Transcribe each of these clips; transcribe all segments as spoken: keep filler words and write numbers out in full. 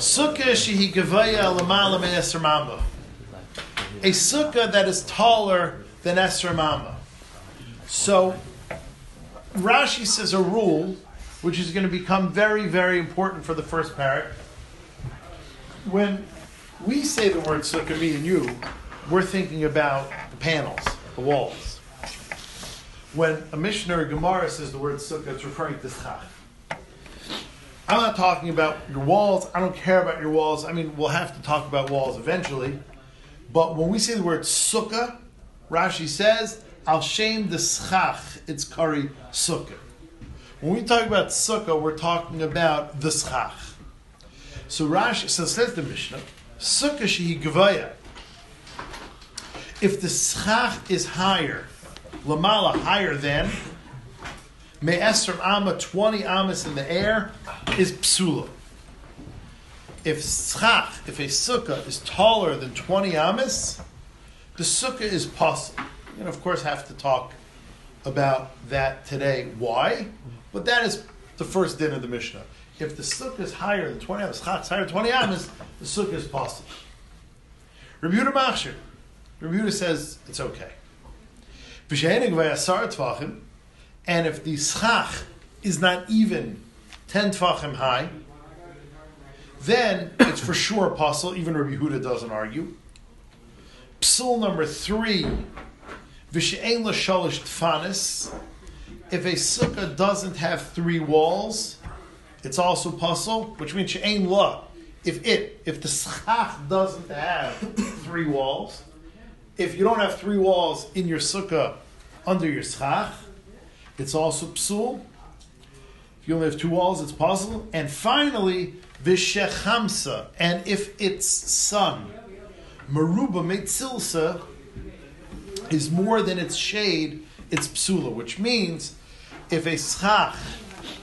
Sukkah shehi gevaya lamala min Esrei Mamba. A sukkah that is taller than Esrei Mamba. So Rashi says a rule, which is going to become very, very important for the first parak. When we say the word sukkah, me and you, we're thinking about the panels, the walls. When a Mishnah or Gemara says the word sukkah, it's referring to schach. I'm not talking about your walls. I don't care about your walls. I mean, we'll have to talk about walls eventually. But when we say the word sukkah, Rashi says, al shem deschach, it's kari sukkah. When we talk about sukkah, we're talking about the schach. So Rashi so says the Mishnah, sukkah shehi gevaya. If the schach is higher, lamala, higher than, me esrim amma, twenty amas in the air, is psula. If schach, if a sukkah is taller than twenty amas, the sukkah is possible. And of course have to talk about that today, why? But that is the first din of the Mishnah. If the sukkah is higher than twenty amas, schach is higher than twenty amas, the sukkah is possible. Rabbi Yehuda machshir. Rabbi Yehuda says it's okay. And if the schach is not even ten tefachim high, then it's for sure a puzzle. Even Rabbi Yehuda doesn't argue. Psul number three, v'she'en l'shalish t'fanis. If a sukkah doesn't have three walls, it's also puzzle, which means she'en la. If it, if the schach doesn't have three walls, if you don't have three walls in your sukkah under your schach, it's also psul. If you only have two walls, it's puzzle. And finally, v'shechamsa, and if its sun, meruba metzilsa, is more than its shade, it's psula, which means if a schach,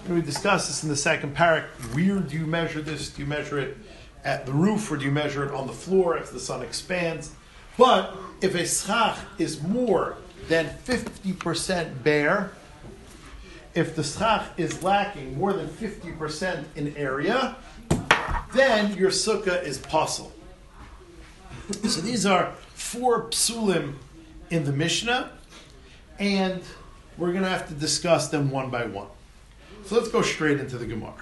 and we discuss this in the second parak, where do you measure this? Do you measure it at the roof or do you measure it on the floor if the sun expands? But if a schach is more than fifty percent bare, if the schach is lacking more than fifty percent in area, then your sukkah is pasul. So these are four psulim in the Mishnah, and we're going to have to discuss them one by one. So let's go straight into the Gemara.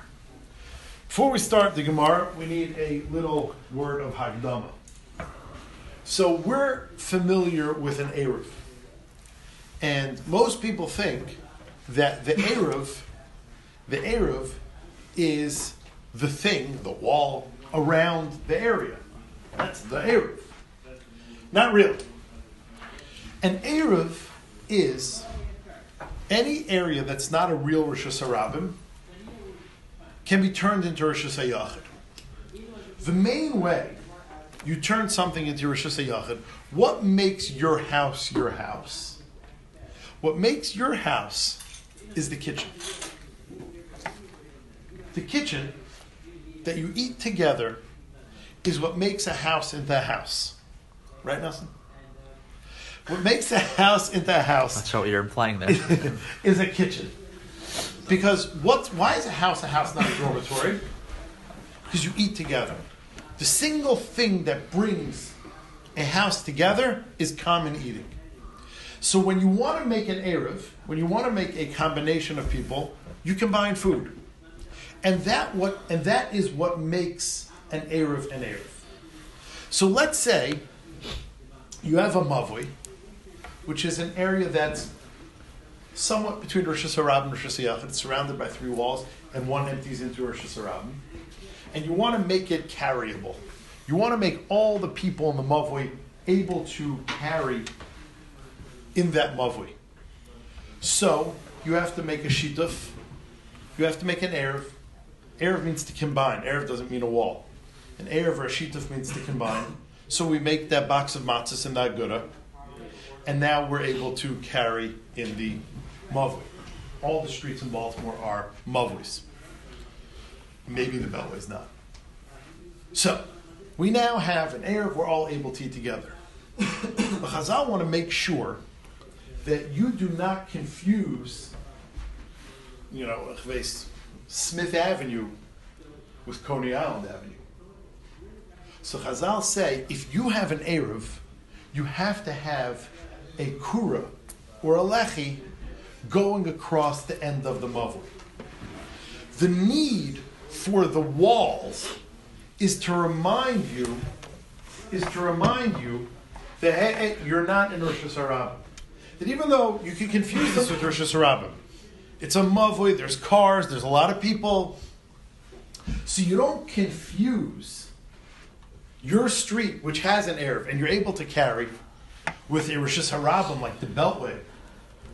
Before we start the Gemara, we need a little word of Hagdama. So we're familiar with an Eruv. And most people think that the Eruv, the Eruv is the thing, the wall around the area. That's the Eruv. Not really. An Eruv is any area that's not a real Rosh Hashanah can be turned into Rosh Hashanah. The main way you turn something into Rosh Hashanah. What makes your house your house? What makes your house is the kitchen. The kitchen that you eat together is what makes a house into a house. Right, Nelson? What makes a house into a house... That's what you're implying there. ...is a kitchen. Because what? Why is a house a house, not a dormitory? Because you eat together. The single thing that brings a house together is common eating. So when you want to make an Erev, when you want to make a combination of people, you combine food. And that what and that is what makes an Erev an Erev. So let's say you have a mavui, which is an area that's somewhat between Rosh Hashanah and Rosh Hashanah. It's surrounded by three walls, and one empties into Rosh Hashanah. And you want to make it carryable. You want to make all the people in the mavui able to carry in that mavui. So you have to make a shituf. You have to make an erev. Erev means to combine. Erev doesn't mean a wall. An erev or a shituf means to combine. So we make that box of matzahs and that gura, and now we're able to carry in the mavui. All the streets in Baltimore are mavuis. Maybe the Beltway's not. So, we now have an Erev we're all able to eat together. But Chazal want to make sure that you do not confuse, you know, Smith Avenue with Coney Island Avenue. So Chazal say, if you have an Erev, you have to have a Kura or a Lechi going across the end of the Mavli. The need for the walls is to remind you, is to remind you that hey, hey, you're not in Rosh Hashanah. That even though you can confuse this with Rosh Hashanah, it's a mavoi, there's cars, there's a lot of people. So you don't confuse your street, which has an Erev, and you're able to carry, with a Rosh Hashanah like the Beltway,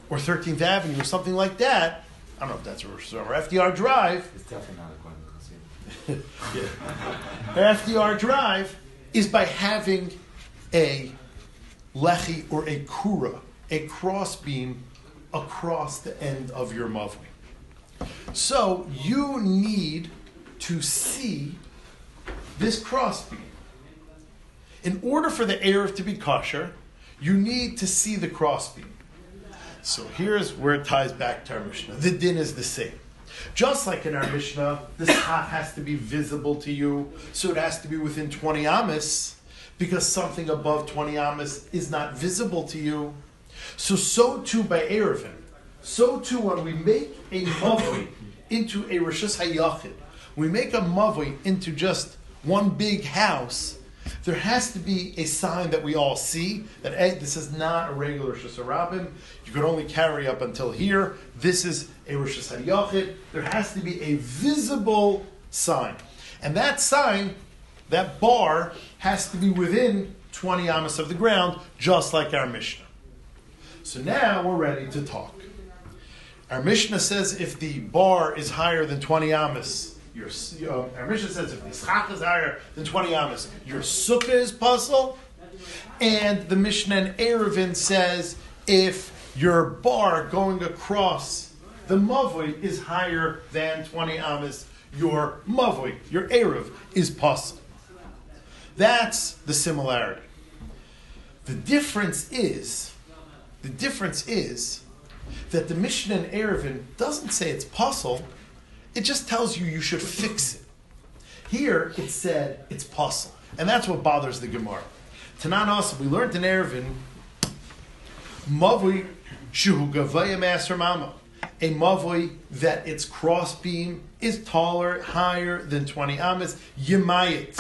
or thirteenth Avenue, or something like that. I don't know if that's a Rosh Hashanah, or F D R Drive. It's definitely not a coin. F D R Drive is by having a lechi or a kura, a crossbeam across the end of your mavli. So you need to see this crossbeam. In order for the erev to be kosher, you need to see the crossbeam. So here's where it ties back to our Mishnah. The din is the same. Just like in our Mishnah, this hat has to be visible to you, so it has to be within twenty amas, because something above twenty amas is not visible to you. So, so too by Erevin, so too when we make a mavoi into a Rishus Hayachid, we make a mavoi into just one big house, there has to be a sign that we all see, that hey, this is not a regular Rosh Hashanah. You can only carry up until here. This is a Rosh Hashanah. There has to be a visible sign. And that sign, that bar, has to be within twenty amas of the ground, just like our Mishnah. So now we're ready to talk. Our Mishnah says if the bar is higher than twenty amas, Your, uh, our Mishnah says if the schach is higher than twenty amas, your sukkah is puzzle. And the Mishnah in Erevin says if your bar going across the mavoi is higher than twenty amas, your mavoi, your erev, is puzzle. That's the similarity. The difference is, the difference is that the Mishnah in Erevin doesn't say it's puzzle. It just tells you you should fix it. Here, it said it's puzzle. And that's what bothers the Gemara. Tanan also, we learned in Erevin, mavoi shehu gavaya ma'aser mama, a mavoi that its crossbeam is taller, higher than twenty amas, yimayit.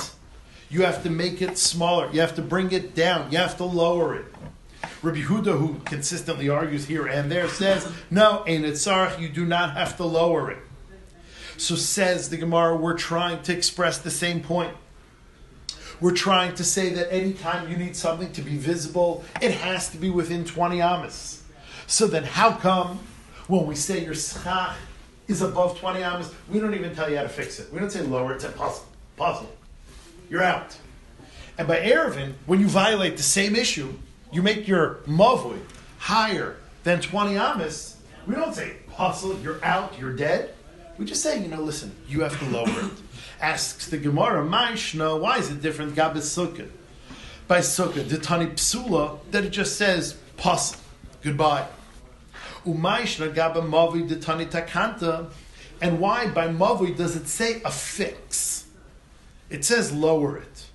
You have to make it smaller. You have to bring it down. You have to lower it. Rabbi Yehuda, who consistently argues here and there, says, no, ein etzarich, you do not have to lower it. So says the Gemara, we're trying to express the same point. We're trying to say that anytime you need something to be visible, it has to be within twenty amas. So then how come when we say your schach is above twenty amas, we don't even tell you how to fix it. We don't say lower, it's a puzzle. Puzzle. You're out. And by Erevin, when you violate the same issue, you make your mavui higher than twenty amas, we don't say puzzle, you're out, you're dead. We just say, you know, listen, you have to lower it. Asks the Gemara, Maishna, why is it different? Gabes sukkah. By sukkah, the tani psula, that it just says, pasul, goodbye. Umaishna gabe mavi the tani takanta. And why by mavi does it say affix? It says lower it.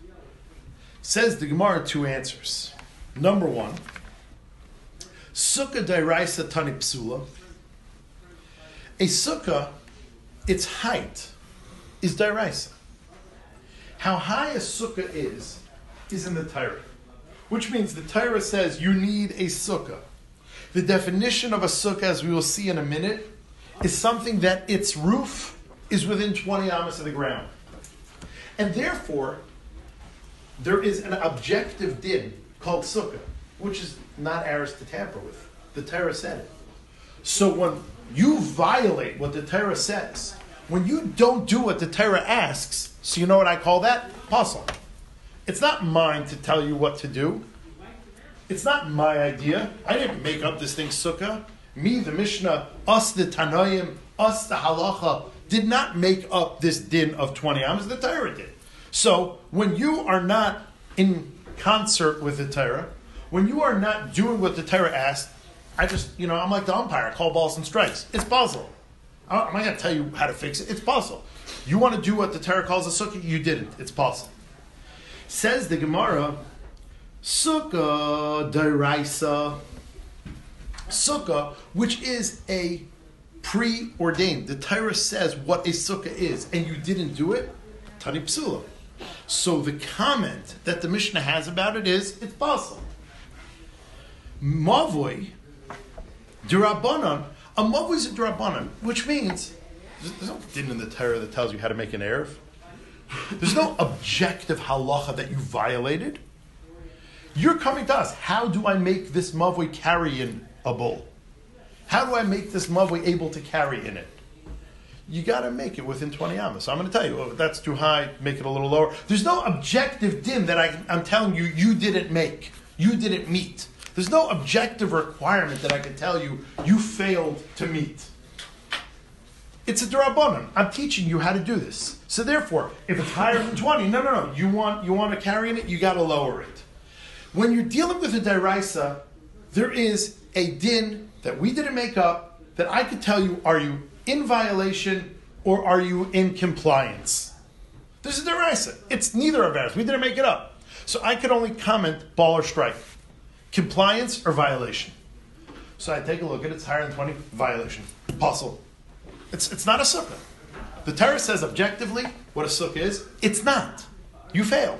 Says the Gemara two answers. Number one, sukkah deraisa tani psula. A sukkah, its height is deraisa. How high a sukkah is, is in the Torah. Which means the Torah says you need a sukkah. The definition of a sukkah, as we will see in a minute, is something that its roof is within twenty amas of the ground. And therefore, there is an objective din called sukkah, which is not ours to tamper with. The Torah said it. So when you violate what the Torah says, when you don't do what the Torah asks, so you know what I call that? Puzzle. It's not mine to tell you what to do. It's not my idea. I didn't make up this thing, sukkah. Me, the Mishnah, us, the Tanayim, us, the Halacha, did not make up this din of twenty amas. The Torah did. So when you are not in concert with the Torah, when you are not doing what the Torah asks, I just, you know, I'm like the umpire. I call balls and strikes. It's puzzle. I'm not going to tell you how to fix it. It's puzzle. You want to do what the Torah calls a sukkah? You didn't. It's puzzle. Says the Gemara, Sukkah deraisa. Sukkah, which is a preordained. The Torah says what a sukkah is, and you didn't do it, tani psula. So the comment that the Mishnah has about it is, it's possible. Mavoi derabanan. A mavoi is a derabanan, which means there's no din in the Torah that tells you how to make an erev. There's no objective halacha that you violated. You're coming to us. How do I make this mavoi carry in a bowl? How do I make this mavoi able to carry in it? You got to make it within twenty amas. So I'm going to tell you, oh, that's too high, make it a little lower. There's no objective din that I, I'm telling you, you didn't make, you didn't meet. There's no objective requirement that I can tell you, you failed to meet. It's a derabanan. I'm teaching you how to do this. So therefore, if it's higher than twenty, no, no, no. You want you want to carry in it, you got to lower it. When you're dealing with a deraisa, there is a din that we didn't make up that I could tell you, are you in violation or are you in compliance? There's a deraisa. It's neither of ours. We didn't make it up. So I could only comment ball or strike. Compliance or violation. So I take a look at it. It's higher than twenty. Violation. Possible. It's, it's not a sukkah. The Torah says objectively what a sukkah is. It's not. You failed.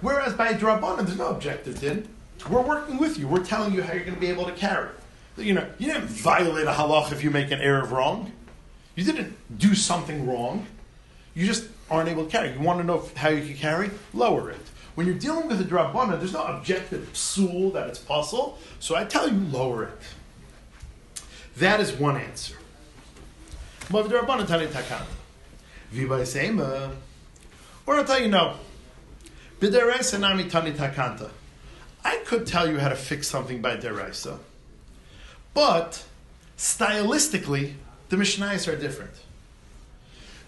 Whereas by drabanan, there's no objective din. We're working with you. We're telling you how you're going to be able to carry. You know, you didn't violate a halach if you make an erev wrong. You didn't do something wrong. You just aren't able to carry. You want to know how you can carry? Lower it. When you're dealing with a drabanan, there's no objective psul that it's possible. So I tell you, lower it. That is one answer. Or I'll tell you no. I could tell you how to fix something by deraisa, but stylistically, the Mishnayos are different.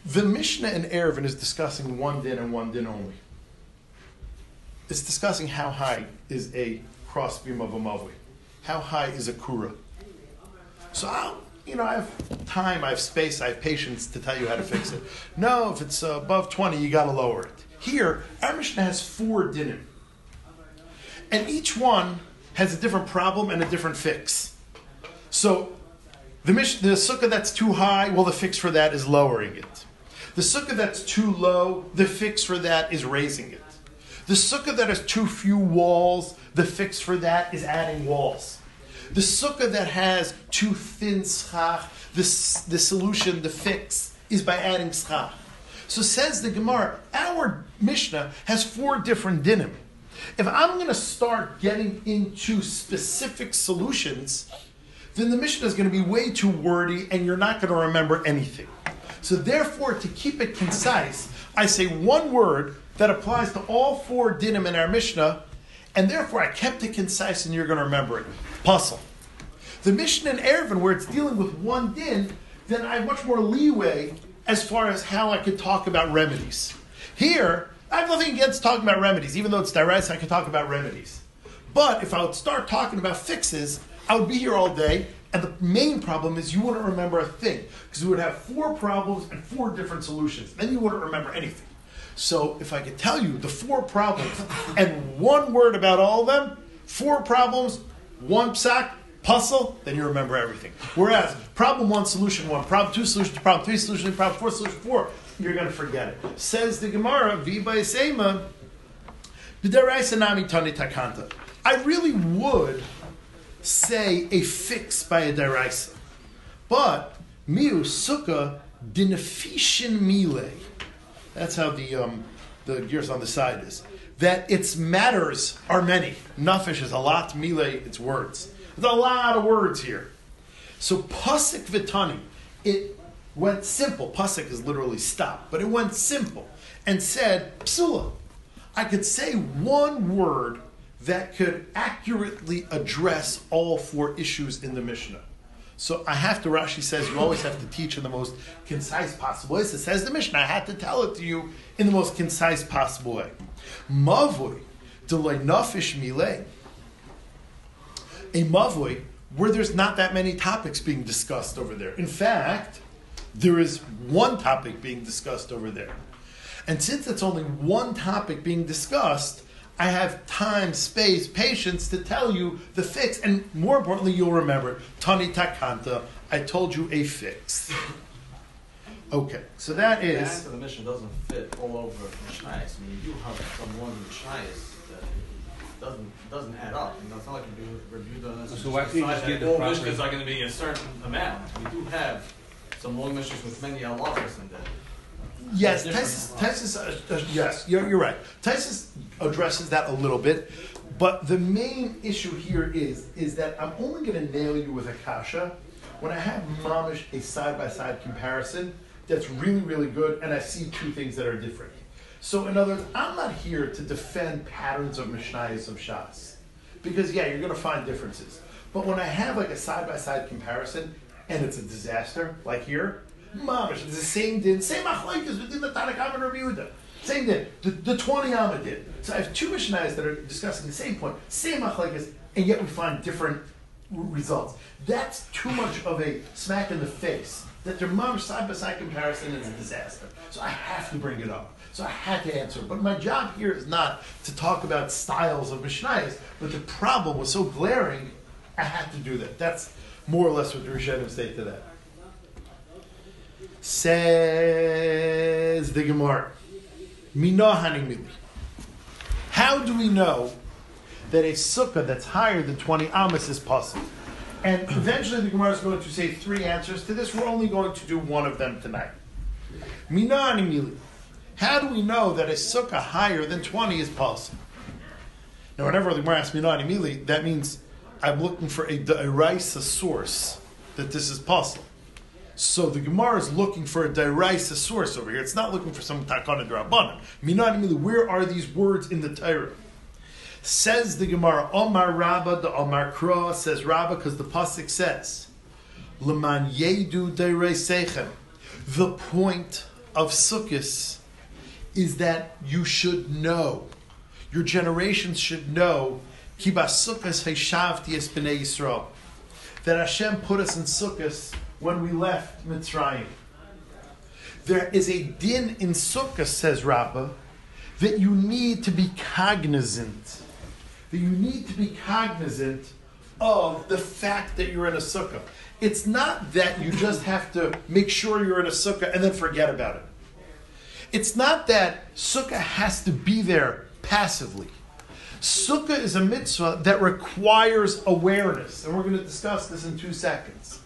The Mishnah in Erevin is discussing one din and one din only. It's discussing how high is a crossbeam of a mavui, how high is a kura. So I'll You know, I have time, I have space, I have patience to tell you how to fix it. No, if it's above twenty, you got to lower it. Here, our Mishnah has four dinim. And each one has a different problem and a different fix. So, the, mish- the sukkah that's too high, well, the fix for that is lowering it. The sukkah that's too low, the fix for that is raising it. The sukkah that has too few walls, the fix for that is adding walls. The sukkah that has too thin schach, the, the solution, the fix, is by adding schach. So says the Gemara, our Mishnah has four different dinim. If I'm going to start getting into specific solutions, then the Mishnah is going to be way too wordy and you're not going to remember anything. So therefore, to keep it concise, I say one word that applies to all four dinim in our Mishnah, and therefore I kept it concise and you're going to remember it. Puzzle. The Mishnah in Erevin, where it's dealing with one din, then I have much more leeway as far as how I could talk about remedies. Here, I have nothing against talking about remedies. Even though it's deraisa, I can talk about remedies. But if I would start talking about fixes, I would be here all day, and the main problem is you wouldn't remember a thing, because we would have four problems and four different solutions. Then you wouldn't remember anything. So if I could tell you the four problems and one word about all of them, four problems, one psak, puzzle, then you remember everything. Whereas, problem one, solution one, problem two, solution two, problem three, solution three, problem four, solution four, you're going to forget it. Says the Gemara, Vibaisema, B'deraisanami Tani Takanta. I really would say a fix by a deraisa. But, Miu Sukkah Dinefishin Mile. That's how the um, the gears on the side is. That its matters are many. Nafish is a lot, mile, it's words. There's a lot of words here. So pasik vitani, it went simple. Pasik is literally stop, but it went simple and said, psula. I could say one word that could accurately address all four issues in the Mishnah. So I have to, Rashi says, you always have to teach in the most concise possible way. So says the Mishnah, I had to tell it to you in the most concise possible way. Mavoi, delay nafish mile. A mavoi where there's not that many topics being discussed over there. In fact, there is one topic being discussed over there. And since it's only one topic being discussed, I have time, space, patience to tell you the fix. And more importantly, you'll remember it. Tani Takanta, I told you a fix. Okay, so that is... The answer to the mission doesn't fit all over Mishnayos. I mean, you do have someone in Mishnayos that doesn't, doesn't add up. And that's not like you review the... So why can't you just give the proper... All Mishnahs are going to be a certain amount. We do have some long Mishnahs with many halachos in there. Yes, Taisus, Taisus, uh, uh, yes, you're, you're right. Taisus addresses that a little bit, but the main issue here is is that I'm only going to nail you with a kasha when I have mamish a side-by-side comparison that's really, really good, and I see two things that are different. So in other words, I'm not here to defend patterns of Mishnayos of Shas, because yeah, you're going to find differences. But when I have like a side-by-side comparison and it's a disaster, like here, mamish, it's the same din, same achlaikas within the Tanakh and Rabbi Yehuda. Same din, the, the twenty Amma din. So I have two Mishnayos that are discussing the same point, same achlaikas, and yet we find different results. That's too much of a smack in the face. That their mamish side-by-side comparison is a disaster. So I have to bring it up. So I had to answer it. But my job here is not to talk about styles of Mishnayos, but the problem was so glaring, I had to do that. That's more or less what the Rishonim say to that. Says the Gemara, how do we know that a sukkah that's higher than twenty amos is possible? And eventually the Gemara is going to say three answers to this. We're only going to do one of them tonight. How do we know that a sukkah higher than twenty is possible? Now, whenever the Gemara asks that means I'm looking for a deraisa source that this is possible. So the Gemara is looking for a deraisa source over here. It's not looking for some takana d'rabbanan. Minanimili, where are these words in the Torah? Says the Gemara, Omar Rabba, the Omar Kra, says Rabba, because the pasuk says, Leman yedu deraisechem. The point of Sukkos is that you should know, your generations should know, Ki basukkas heishavti es b'nei Yisrael, that Hashem put us in Sukkos when we left Mitzrayim. There is a din in Sukkah, says Rabbah, that you need to be cognizant. That you need to be cognizant of the fact that you're in a Sukkah. It's not that you just have to make sure you're in a Sukkah and then forget about it. It's not that Sukkah has to be there passively. Sukkah is a mitzvah that requires awareness. And we're going to discuss this in two seconds.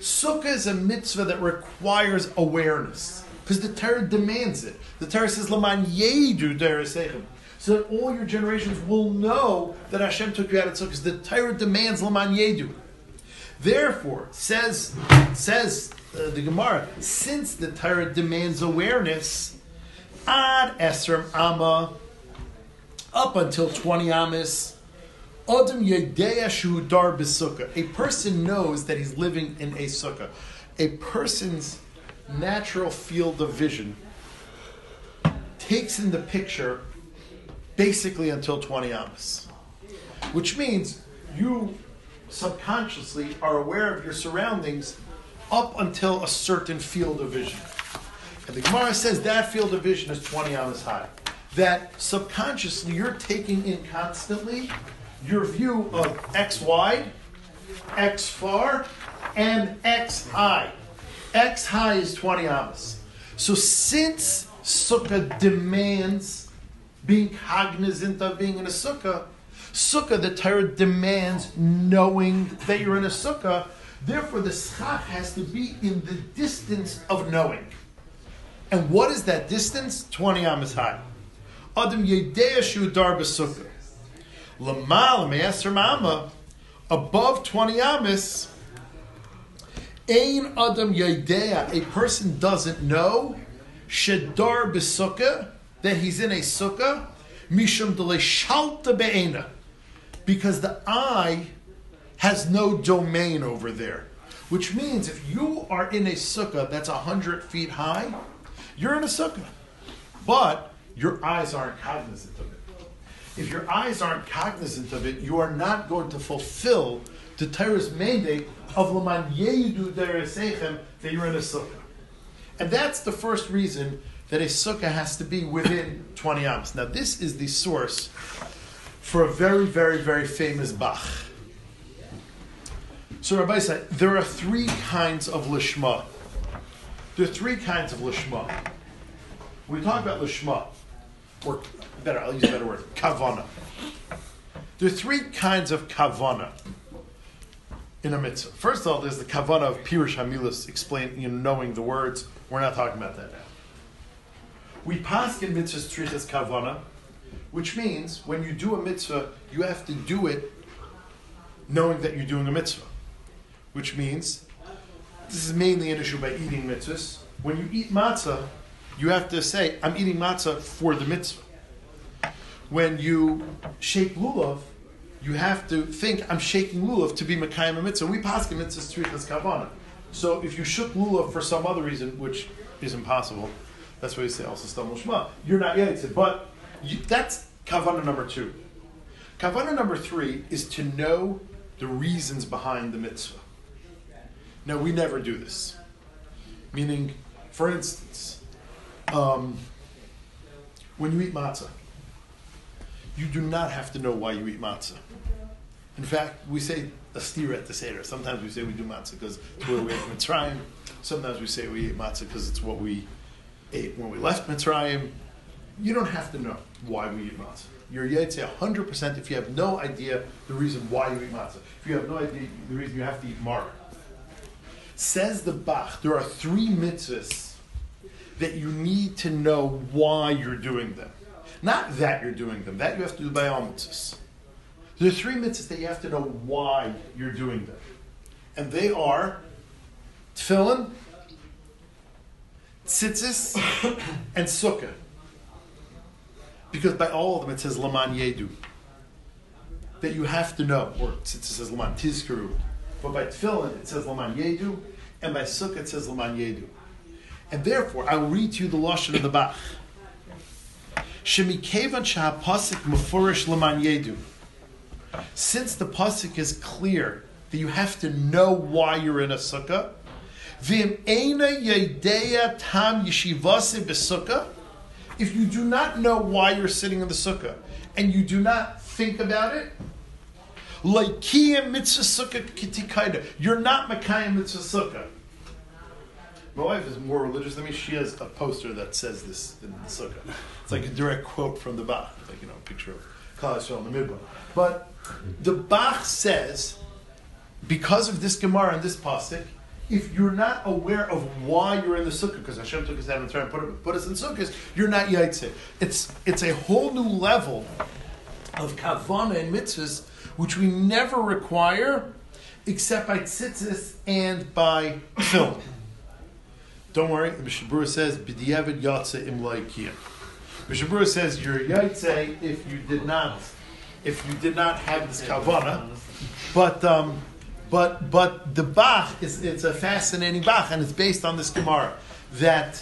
Sukkah is a mitzvah that requires awareness because the Torah demands it. The Torah says, "Laman yedu deraisechem," so that all your generations will know that Hashem took you out of Sukkah. The Torah demands "Laman yedu." Therefore, says says uh, the Gemara, since the Torah demands awareness, ad esrim amma, up until twenty amas. Adam Yedeya Shu Dar B'Sukkah. A person knows that he's living in a sukkah. A person's natural field of vision takes in the picture basically until twenty amos, which means you subconsciously are aware of your surroundings up until a certain field of vision. And the Gemara says that field of vision is twenty amos high. That subconsciously you're taking in constantly your view of X wide, X far, and X high. X high is twenty amos. So since sukkah demands being cognizant of being in a sukkah, sukkah, the Torah demands knowing that you're in a sukkah, therefore the schach has to be in the distance of knowing. And what is that distance? twenty amos high. Adam Yedeya Shu Dar B'Sukkah. Lamal me'asrim amma, above twenty amos, ein adam yedea, a person doesn't know, shedar b'sukkah, that he's in a sukkah, mishum delei shalta be'ena, because the eye has no domain over there. Which means if you are in a sukkah that's one hundred feet high, you're in a sukkah, but your eyes aren't cognizant of it. If your eyes aren't cognizant of it, you are not going to fulfill the Torah's mandate of L'man Yedu Deraisechem, that you're in a sukkah. And that's the first reason that a sukkah has to be within twenty amos. Now this is the source for a very, very, very famous Bach. So Rabbi said, there are three kinds of lishma. There are three kinds of lishma. When we talk about lishma, or better, I'll use a better word, kavana. There are three kinds of kavana in a mitzvah. First of all, there's the kavana of pirush hamilus, explain, you know, knowing the words. We're not talking about that now. We paskin mitzvahs triches kavana, which means when you do a mitzvah, you have to do it knowing that you're doing a mitzvah. Which means, this is mainly an issue by eating mitzvahs. When you eat matzah, you have to say, I'm eating matzah for the mitzvah. When you shake lulav, you have to think, I'm shaking lulav to be mekayim a mitzvah. We paskin mitzvahs triches kavana. So if you shook lulav for some other reason, which is impossible, that's why you say also stumble shema, you're not yet, but you, that's kavana number two. Kavana number three is to know the reasons behind the mitzvah. Now we never do this. Meaning, for instance, um, when you eat matzah, you do not have to know why you eat matzah. In fact, we say a stira at the seder. Sometimes we say we do matzah because it's where we ate Mitzrayim. Sometimes we say we ate matzah because it's what we ate when we left Mitzrayim. You don't have to know why we eat matzah. You're yetze one hundred percent if you have no idea the reason why you eat matzah. If you have no idea the reason you have to eat maror. Says the Bach, there are three mitzvahs that you need to know why you're doing them. Not that you're doing them. That you have to do by all mitzvahs. There are three mitzvahs that you have to know why you're doing them. And they are tefillin, tzitzis, and sukkah. Because by all of them it says laman yedu. That you have to know. Or tzitzis says laman tizkeru. But by tefillin it says laman yedu. And by sukkah it says laman yedu. And therefore, I will read to you the lashon of the Bach. Shemikevan shahapasik mufurish laman yedu. Since the pasuk is clear that you have to know why you're in a sukkah, v'im eina yedeya tam yeshivasi b'sukkah, if you do not know why you're sitting in the sukkah and you do not think about it, laikiyim mitzvah sukkah kitikaida, you're not makayim mitzvah sukkah. My wife is more religious than me. She has a poster that says this in the sukkah. It's like a direct quote from the Bach, like, you know, a picture of Kalashel in the Midbar. But the Bach says, because of this Gemara and this pasuk, if you're not aware of why you're in the sukkah, because Hashem took us out of Mitzrayim and put, put us in sukkahs, you're not yaitzeh. It's it's a whole new level of kavanah and mitzvahs, which we never require, except by tzitzis and by film. Don't worry, the Mishnah Berurah says, b'diavad yaitzeh im laikiyah. Mishnah Berurah says, you're yaitzeh if you did not... if you did not have this kavanah, but um, but but the Bach is it's a fascinating Bach, and it's based on this Gemara that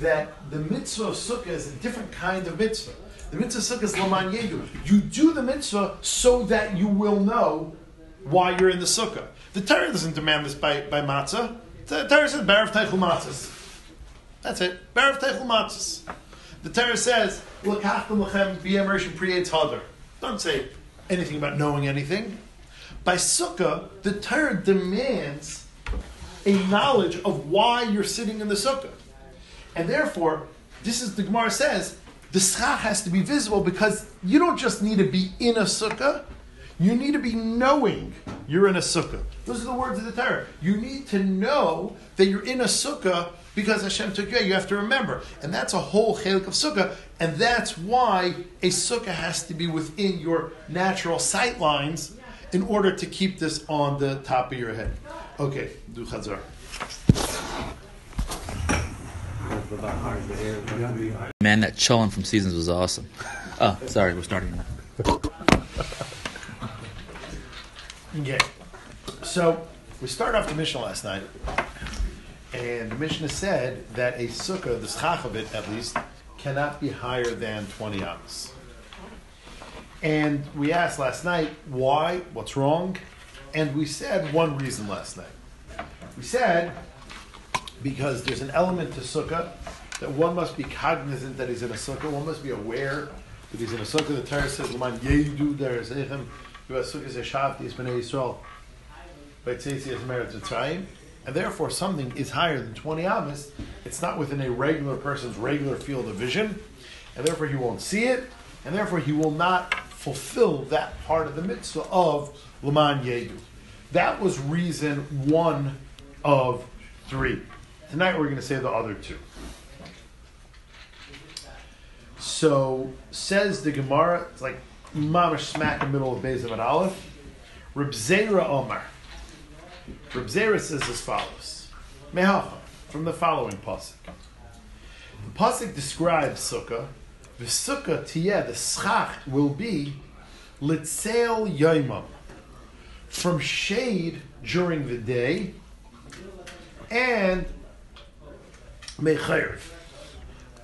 that the mitzvah of sukkah is a different kind of mitzvah. The mitzvah of sukkah is laman yedu. You do the mitzvah so that you will know why you're in the sukkah. The Torah doesn't demand this by by matzah. The Torah says barav teichel matzahs. That's it. Barav teichel matzahs. The Torah says l'kachtem lechem b'yem rishon pri eitz hadar. Don't say anything about knowing anything. By sukkah, the Torah demands a knowledge of why you're sitting in the sukkah. And therefore, this is the Gemara says, the schach has to be visible because you don't just need to be in a sukkah, you need to be knowing you're in a sukkah. Those are the words of the Torah. You need to know that you're in a sukkah because Hashem took you out. You have to remember. And that's a whole chelik of sukkah. And that's why a sukkah has to be within your natural sight lines in order to keep this on the top of your head. Okay, do chazar. Man, that chillin' from Seasons was awesome. Oh, sorry, we're starting now. Okay, so we started off the Mishnah last night, and the Mishnah said that a sukkah, the schach of it at least, cannot be higher than twenty amos. And we asked last night why, what's wrong, and we said one reason last night. We said because there's an element to sukkah that one must be cognizant that he's in a sukkah, one must be aware that he's in a sukkah. The Torah says, L'man yeidu deres eichem, yivasukkah zeshavti es b'nei Yisrael, v'etzeitzi es meretz v'tzrayim. And therefore, something is higher than twenty amas. It's not within a regular person's regular field of vision, and therefore he won't see it, and therefore he will not fulfill that part of the mitzvah of L'man Yedu. That was reason one of three. Tonight we're going to say the other two. So, says the Gemara, it's like mamash smack in the middle of Beis Hamid Aleph, Rav Zeira Omar. Rav Zeira says as follows. Mehacha, from the following pasuk. The pasuk describes sukkah. The sukkah tiyeh, the schach, will be litzel yaimam, from shade during the day, and mechayr,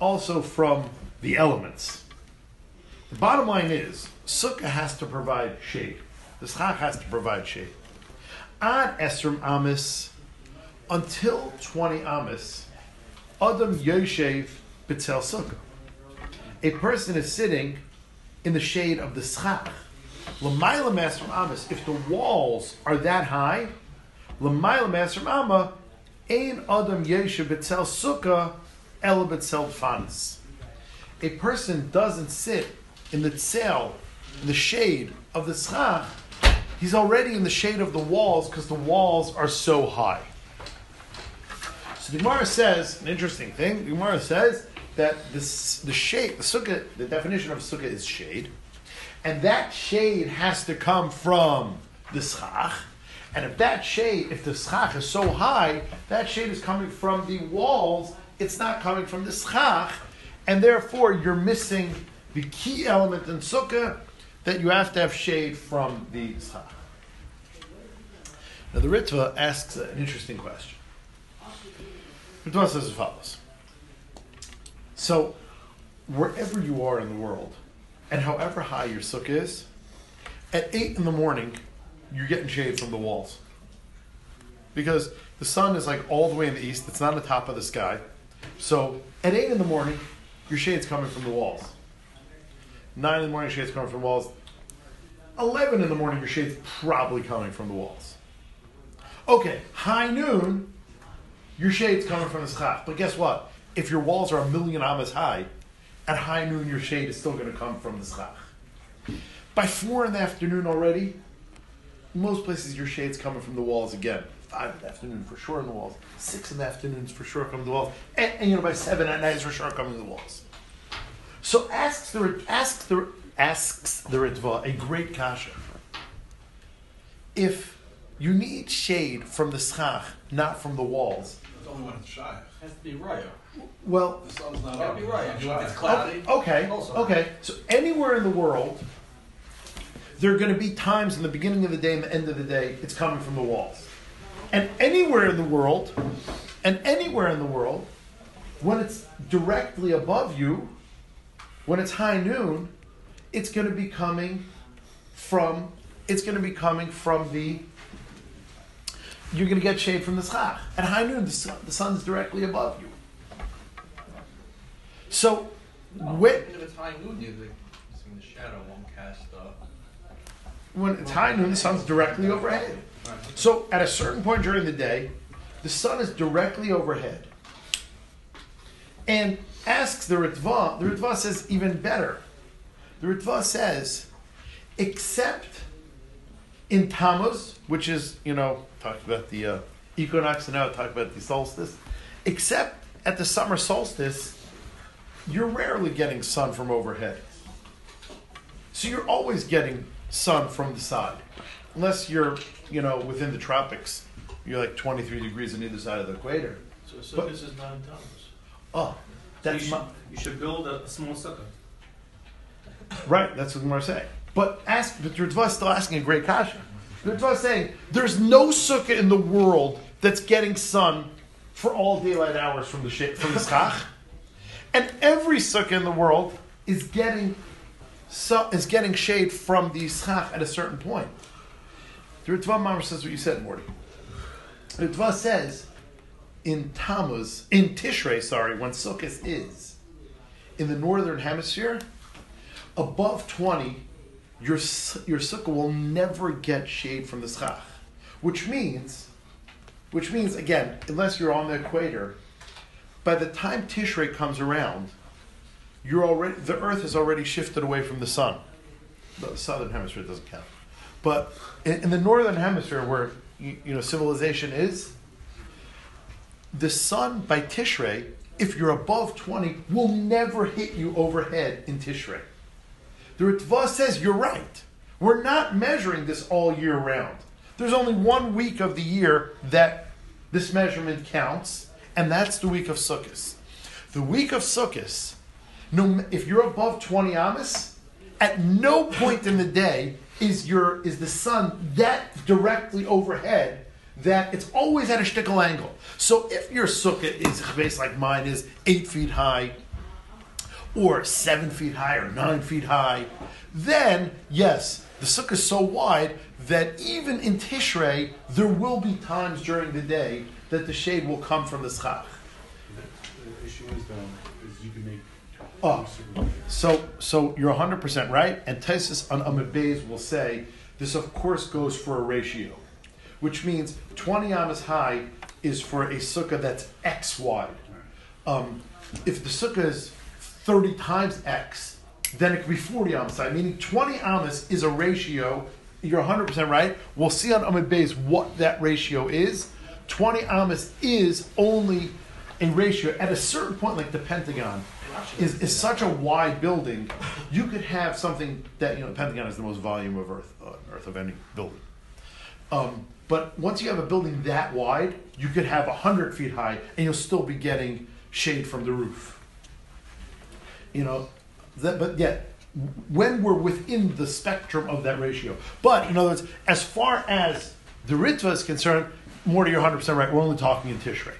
also from the elements. The bottom line is, sukkah has to provide shade. The schach has to provide shade. Ad esrim amis, until twenty amis, adam yoshev b'tzel sukkah. A person is sitting in the shade of the schach. L'mayla mas from amas. If the walls are that high, l'mayla mas from amma, ein adam yeshe b'tzel sukkah el b'tzel fanas. A person doesn't sit in the tzel, in the shade of the schach. He's already in the shade of the walls because the walls are so high. So the Gemara says an interesting thing. The Gemara says that this, the shade, the sukkah, the definition of sukkah is shade, and that shade has to come from the schach, and if that shade, if the schach is so high, that shade is coming from the walls, it's not coming from the schach, and therefore you're missing the key element in sukkah, that you have to have shade from the schach. Now the Ritva asks an interesting question. Ritva says as follows. So, wherever you are in the world, and however high your sukkah is, at eight in the morning, you're getting shade from the walls. Because the sun is like all the way in the east, it's not on the top of the sky. So, at eight in the morning, your shade's coming from the walls. nine in the morning, shade's coming from the walls. eleven in the morning, your shade's probably coming from the walls. Okay, high noon, your shade's coming from the schach. But guess what? If your walls are a million amas high, at high noon your shade is still going to come from the schach. By four in the afternoon already, most places your shade's coming from the walls again. Five in the afternoon for sure in the walls. Six in the afternoon is for sure coming to the walls. And, and you know, by seven at night is for sure coming to the walls. So asks the asks the asks the Ritva a great kasha. If you need shade from the schach, not from the walls. It's only when it's shy. It has to be raya. Well, the sun's not up. Be right. It's cloudy. Okay, okay. So anywhere in the world, there are going to be times in the beginning of the day and the end of the day, it's coming from the walls. And anywhere in the world, and anywhere in the world, when it's directly above you, when it's high noon, it's going to be coming from. It's going to be coming from the. You're going to get shade from the schach. At high noon, the, sun, the sun's directly above you. So, no, when it's high noon, you think the shadow won't cast up. When it's high noon, the sun's directly overhead. So, at a certain point during the day, the sun is directly overhead. And asks the Ritva, the Ritva says even better. The Ritva says, except in Tammuz, which is, you know, talked about the uh, equinox, and now talk about the solstice, except at the summer solstice, you're rarely getting sun from overhead. So you're always getting sun from the side. Unless you're, you know, within the tropics, you're like twenty-three degrees on either side of the equator. So, so but, this is not in Tammuz. Oh, that's so you, should, you should build a small sukkah. Right, that's what we're saying. But ask, but Ritva is still asking a great kasha. That's what I was saying. There's no sukkah in the world that's getting sun for all daylight hours from the sh- from the schach, and every sukkah in the world is getting su- is getting shade from the schach at a certain point. The Ritva Mamar says what you said, Morty. Ritva says in Tammuz, in Tishrei, sorry, when Sukkot is, in the northern hemisphere, above twenty, your, your sukkah will never get shade from the schach. Which means, which means, again, unless you're on the equator, by the time Tishrei comes around, you're already the Earth has already shifted away from the sun. The southern hemisphere doesn't count, but in, in the northern hemisphere, where you, you know civilization is, the sun by Tishrei, if you're above twenty, will never hit you overhead in Tishrei. The Ritva says you're right. We're not measuring this all year round. There's only one week of the year that this measurement counts, and that's the week of Sukkot. The week of Sukkot, no, if you're above twenty amas, at no point in the day is your is the sun that directly overhead that it's always at a shtickle angle. So if your sukkah is based like mine is eight feet high, or seven feet high, or nine feet high, then yes, the sukkah is so wide that even in Tishrei there will be times during the day that the shade will come from the schach. The issue is though is you can make. Oh, so so you're one hundred percent right, and Taisus on Amud Beis will say this of course goes for a ratio, which means twenty amas high is for a sukkah that's x wide. Um, if the sukkah is thirty times x, then it could be forty amas high, meaning twenty amas is a ratio. You're one hundred percent right. We'll see on Amud Beis what that ratio is. twenty amas is only a ratio at a certain point, like the Pentagon. Is is such a wide building, you could have something that, you know, the Pentagon is the most volume of Earth, uh, Earth of any building. Um, but once you have a building that wide, you could have one hundred feet high, and you'll still be getting shade from the roof. You know, that, but yet, when we're within the spectrum of that ratio. But, in other words, as far as the Ritva is concerned, more to your one hundred percent right, we're only talking in Tishrei.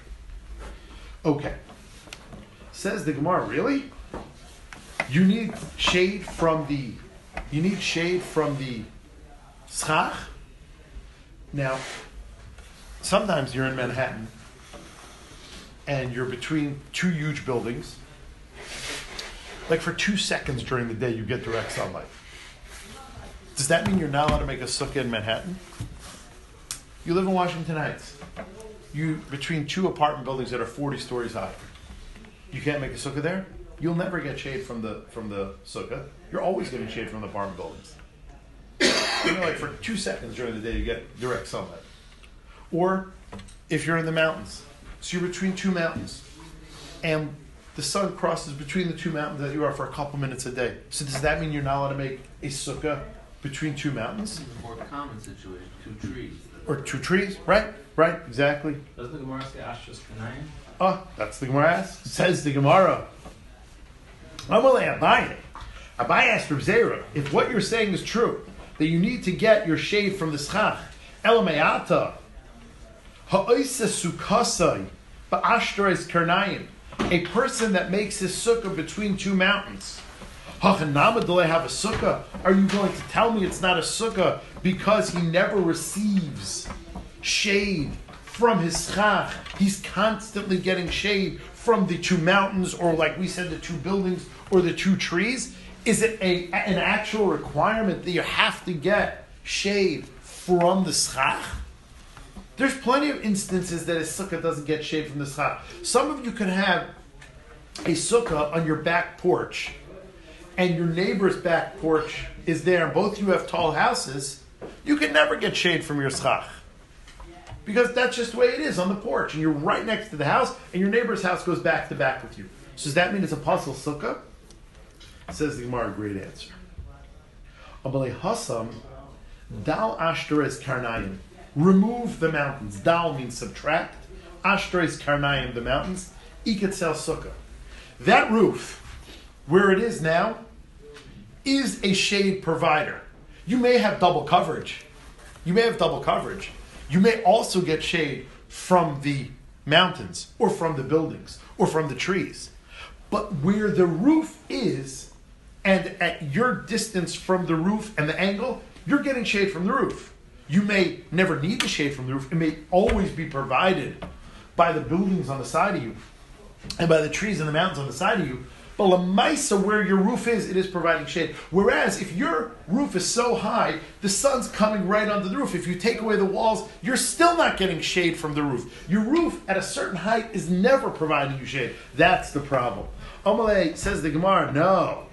Okay. Says the Gemara, really? You need shade from the, you need shade from the schach? Now, sometimes you're in Manhattan and you're between two huge buildings. Like for two seconds during the day, you get direct sunlight. Does that mean you're not allowed to make a sukkah in Manhattan? You live in Washington Heights. You between two apartment buildings that are forty stories high. You can't make a sukkah there. You'll never get shade from the from the sukkah. You're always getting shade from the apartment buildings. You know, like for two seconds during the day, you get direct sunlight. Or if you're in the mountains, so you're between two mountains, and the sun crosses between the two mountains that you are for a couple minutes a day. So does that mean you're not allowed to make a sukkah between two mountains? More common situation, two trees. Or two trees, right? Right, exactly. Doesn't the Gemara say Ashras Tanayim? Oh, that's the Gemara asks. Says the Gemara. Amalei Abaye. Abaye asked Rav Zeira, if what you're saying is true, that you need to get your shade from the schach, Elameata, Ha'oisa Sukasai, Ba'ashtares Karnayim, a person that makes his sukkah between two mountains. Hachanama, do I have a sukkah? Are you going to tell me it's not a sukkah because he never receives shade from his schach? He's constantly getting shade from the two mountains, or like we said, the two buildings, or the two trees. Is it a an actual requirement that you have to get shade from the schach? There's plenty of instances that a sukkah doesn't get shade from the schach. Some of you can have a sukkah on your back porch, and your neighbor's back porch is there, and both of you have tall houses. You can never get shade from your schach, because that's just the way it is on the porch. And you're right next to the house, and your neighbor's house goes back to back with you. So does that mean it's a puzzle sukkah? Says the Gemara, great answer. Amalei Hassam, Dal Ashtares Karnayim. Remove the mountains. Dal means subtract. Ashtares Karnayim, the mountains. Iketzel sukkah. That roof, where it is now, is a shade provider. You may have double coverage. You may have double coverage. You may also get shade from the mountains, or from the buildings, or from the trees. But where the roof is, and at your distance from the roof and the angle, you're getting shade from the roof. You may never need the shade from the roof. It may always be provided by the buildings on the side of you and by the trees and the mountains on the side of you. But Lamaisa, where your roof is, it is providing shade. Whereas if your roof is so high, the sun's coming right onto the roof. If you take away the walls, you're still not getting shade from the roof. Your roof at a certain height is never providing you shade. That's the problem. Amalei says the Gemara, no.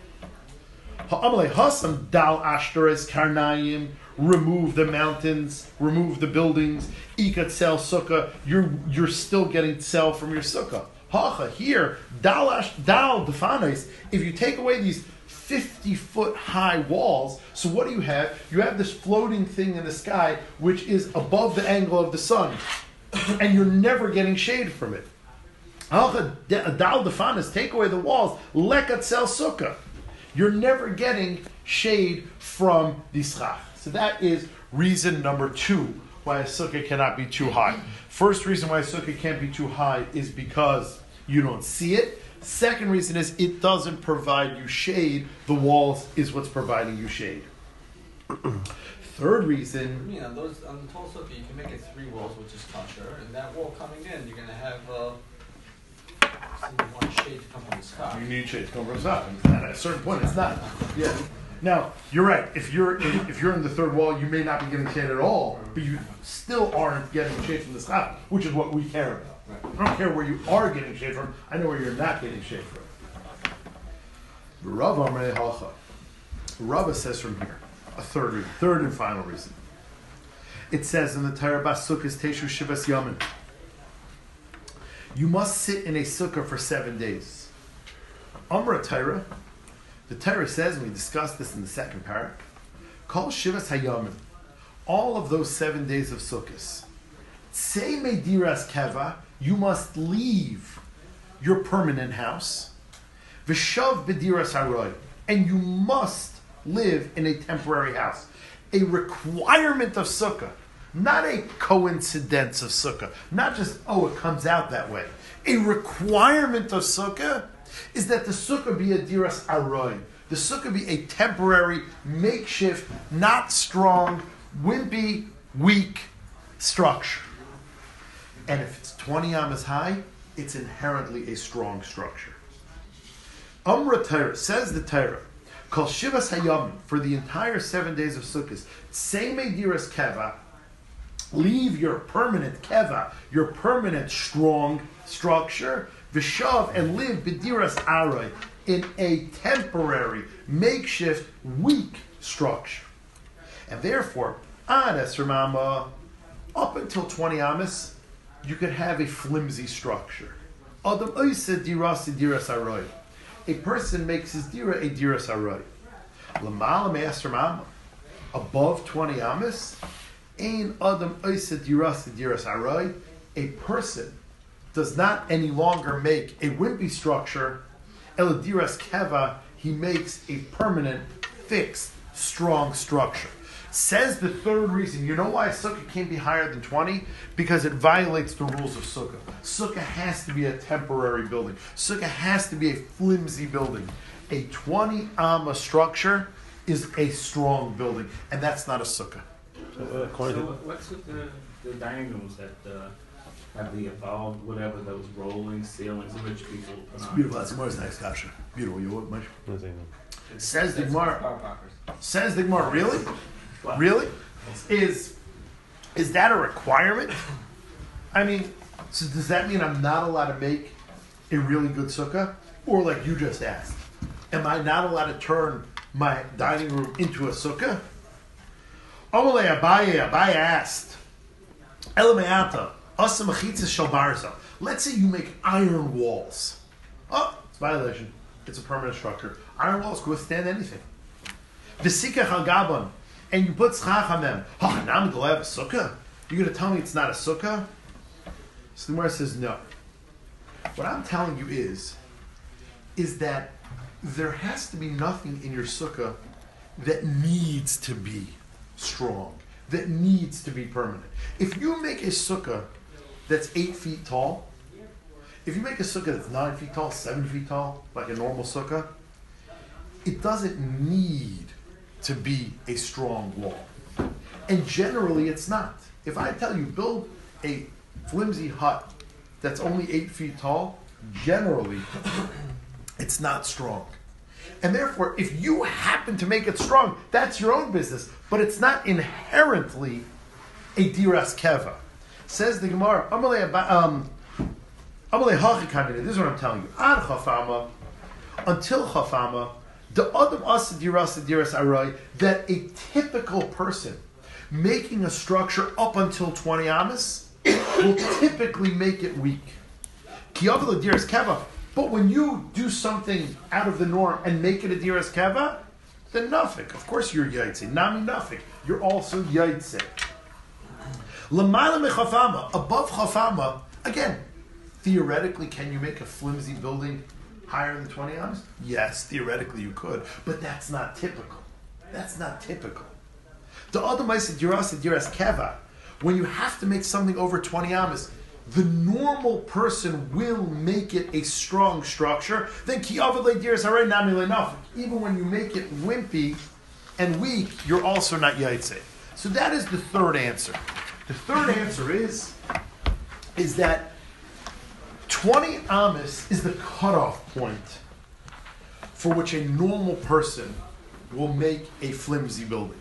Amalei Hasam Dal Ashtares Karnayim. Remove the mountains, remove the buildings. Ikat Sel Sukkah. You're, you're still getting sel from your sukkah. Hacha, here, dalash, dal defanes, if you take away these fifty-foot high walls, so what do you have? You have this floating thing in the sky, which is above the angle of the sun, and you're never getting shade from it. Hacha, dal defanes, take away the walls, lekatzel sukkah. You're never getting shade from the schach. So that is reason number two why a sukkah cannot be too high. First reason why a sukkah can't be too high is because you don't see it. Second reason is it doesn't provide you shade. The walls is what's providing you shade. Third reason... Yeah, those, on the tall sukkah, you can make it three walls, which is kosher. And that wall coming in, you're going to have... Uh, one shade to come from the sky. You need shade to come from the sky. At a certain point, it's not. Yeah. Now, you're right. If you're in, if you're in the third wall, you may not be getting shade at all, but you still aren't getting shade from the sky, which is what we care about. I don't care where you are getting shade from. I know where you're not getting shade from. Rava Amrei Halcha. Rava says from here, a third, third and final reason. It says in the Torah, Basukkahs Teshu Shivas Yamin. You must sit in a sukkah for seven days. Amra Torah. The Torah says, and we discussed this in the second parak, Kol Shivas Hayamim, all of those seven days of Sukkot. Say Mediras Keva, you must leave your permanent house. V'shav Bediras Haroy, and you must live in a temporary house. A requirement of Sukkah, not a coincidence of Sukkah. Not just, oh, it comes out that way. A requirement of Sukkah is that the sukkah be a diras aroi. The sukkah be a temporary, makeshift, not strong, wimpy, weak structure. And if it's twenty amas high, it's inherently a strong structure. Amra Torah, says the Torah, Kol Shivas Hayam, for the entire seven days of sukkahs, same a diras keva, leave your permanent keva, your permanent strong structure, Vishav, and live Bidiras Aray, in a temporary, makeshift, weak structure. And therefore, Ad Esrmama, up until twenty Amis, you could have a flimsy structure. Adam Oisa Dirasi Diras Aray. A person makes his Dira a Diras Aray. Lamalame Esrmama, above twenty Amis, Ain Adam Oisa Dirasi Diras Aray. A person does not any longer make a wimpy structure. Eladiras Keva, he makes a permanent, fixed, strong structure. Says the third reason. You know why a sukkah can't be higher than twenty? Because it violates the rules of sukkah. Sukkah has to be a temporary building. Sukkah has to be a flimsy building. A twenty amma structure is a strong building, and that's not a sukkah. So, uh, so what's with the, the dining rooms that... Uh... Have the evolved, whatever, those rolling ceilings, rich people. It's beautiful. That's Gemara's next kasha. Beautiful. You what, much? Says the Gemara. Says the Gemara. Really? Wow. Really? Is is that a requirement? I mean, so does that mean I'm not allowed to make a really good sukkah? Or like you just asked, am I not allowed to turn my dining room into a sukkah? Amalei Abaye, Abaye asked, Elameata. Let's say you make iron walls. Oh, it's a violation. It's a permanent structure. Iron walls can withstand anything. And you put schach on them. Oh, now I'm going to have a sukkah? You're going to tell me it's not a sukkah? So the Gemara says no. What I'm telling you is, is that there has to be nothing in your sukkah that needs to be strong, that needs to be permanent. If you make a sukkah that's eight feet tall, if you make a sukkah that's nine feet tall, seven feet tall, like a normal sukkah, it doesn't need to be a strong wall. And generally it's not. If I tell you build a flimsy hut that's only eight feet tall, generally, it's not strong. And therefore, if you happen to make it strong, that's your own business. But it's not inherently a diras keva. Says the Gemara, um, this is what I'm telling you. Ad chafama, until chafama, the adam asa diras diras aray, that a typical person making a structure up until twenty amas will typically make it weak. Kiyavla diras keva. But when you do something out of the norm and make it a diras keva, then nafik. Of course you're yaitse. Nami nafik. You're also yaitse. Lamala mechafama, above chafama, again, theoretically, can you make a flimsy building higher than twenty amas? Yes, theoretically you could. But that's not typical. That's not typical. The adamaisa diras diras keva, when you have to make something over twenty amas, the normal person will make it a strong structure. Then even when you make it wimpy and weak, you're also not yaitse. So that is the third answer. The third answer is, is that twenty amas is the cutoff point for which a normal person will make a flimsy building.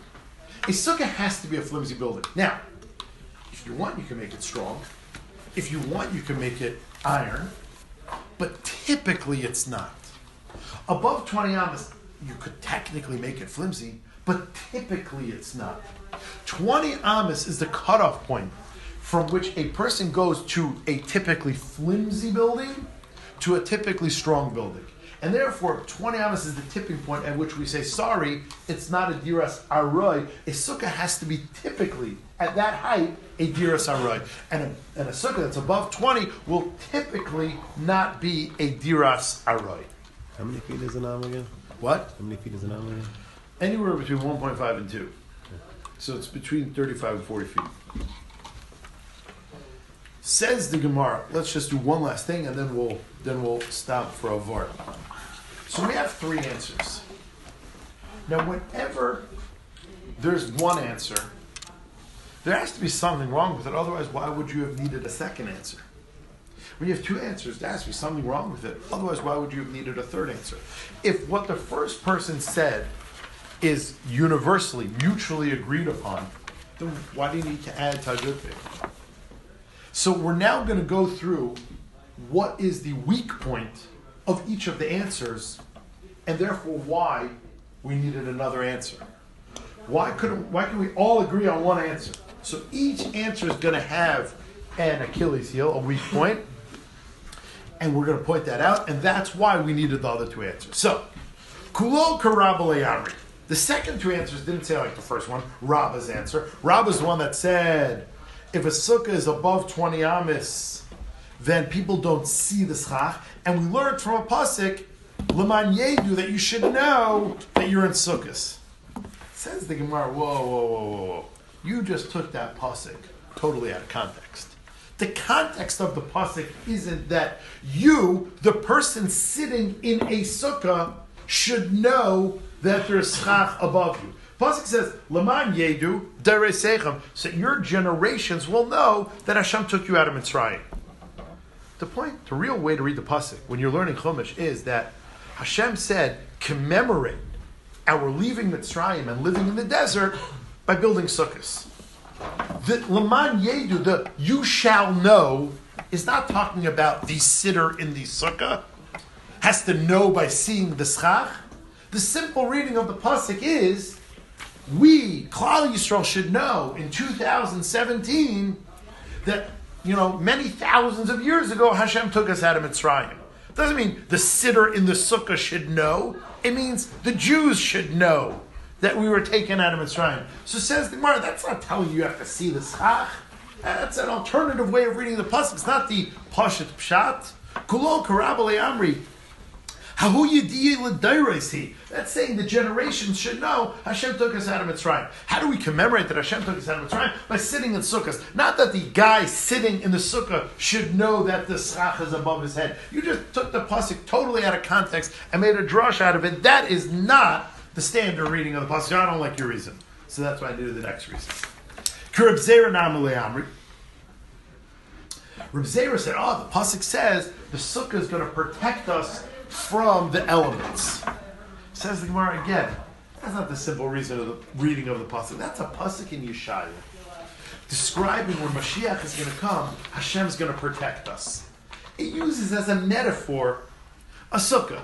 A sukkah has to be a flimsy building. Now, if you want, you can make it strong. If you want, you can make it iron, but typically it's not. Above twenty amas, you could technically make it flimsy, but typically it's not. twenty amas is the cutoff point from which a person goes to a typically flimsy building to a typically strong building. And therefore, twenty amas is the tipping point at which we say, sorry, it's not a diras aray. A sukkah has to be typically, at that height, a diras aray. And a, and a sukkah that's above twenty will typically not be a diras aray. How many feet is an am again? What? How many feet is an am again? Anywhere between one point five and two. Okay. So it's between thirty-five and forty feet. Says the Gemara, let's just do one last thing and then we'll then we'll stop for a var. So we have three answers. Now whenever there's one answer, there has to be something wrong with it, otherwise why would you have needed a second answer? When you have two answers, there has to be something wrong with it, otherwise why would you have needed a third answer? If what the first person said is universally, mutually agreed upon, then why do you need to add tajud? So we're now going to go through what is the weak point of each of the answers, and therefore why we needed another answer. Why couldn't? Why can we all agree on one answer? So each answer is going to have an Achilles heel, a weak point, and we're going to point that out, and that's why we needed the other two answers. So, kulo karabale amri. The second two answers didn't say like the first one. Rabba's answer. Rabba's the one that said, if a sukkah is above twenty amis, then people don't see the schach. And we learned from a pasuk, L'man yedu, that you should know that you're in sukkahs. Says the Gemara, whoa, whoa, whoa, whoa, whoa. You just took that pasuk totally out of context. The context of the pasuk isn't that you, the person sitting in a sukkah, should know that there's schach above you. Pasuk says, "L'man yedu dereseichem," so your generations will know that Hashem took you out of Mitzrayim. The point, the real way to read the pasuk when you're learning Chumash is that Hashem said, "Commemorate our leaving Mitzrayim and living in the desert by building sukkahs." The "L'man yedu," the "you shall know," is not talking about the sitter in the sukkah has to know by seeing the schach. The simple reading of the pasuk is, we, Klal Yisrael, should know in two thousand seventeen that, you know, many thousands of years ago, Hashem took us out of Mitzrayim. It doesn't mean the sitter in the sukkah should know. It means the Jews should know that we were taken out of Mitzrayim. So says the Gemara, that's not telling you you have to see the schach. That's an alternative way of reading the pasuk. It's not the pashat pshat. Kulo karabale amri. That's saying the generations should know Hashem took us out of Mitzrayim. How do we commemorate that Hashem took us out of Mitzrayim? By sitting in sukkahs. Not that the guy sitting in the sukkah should know that the schach is above his head. You just took the pasuk totally out of context and made a drush out of it. That is not the standard reading of the pasuk. I don't like your reason. So that's why I do the next reason. Rav Zeira Rav Zeira said, oh, the pasuk says the sukkah is going to protect us from the elements. Says the Gemara again, that's not the simple reason of the reading of the pasuk. That's a pasuk in Yeshaya, describing where Mashiach is going to come, Hashem is going to protect us. It uses as a metaphor a sukkah,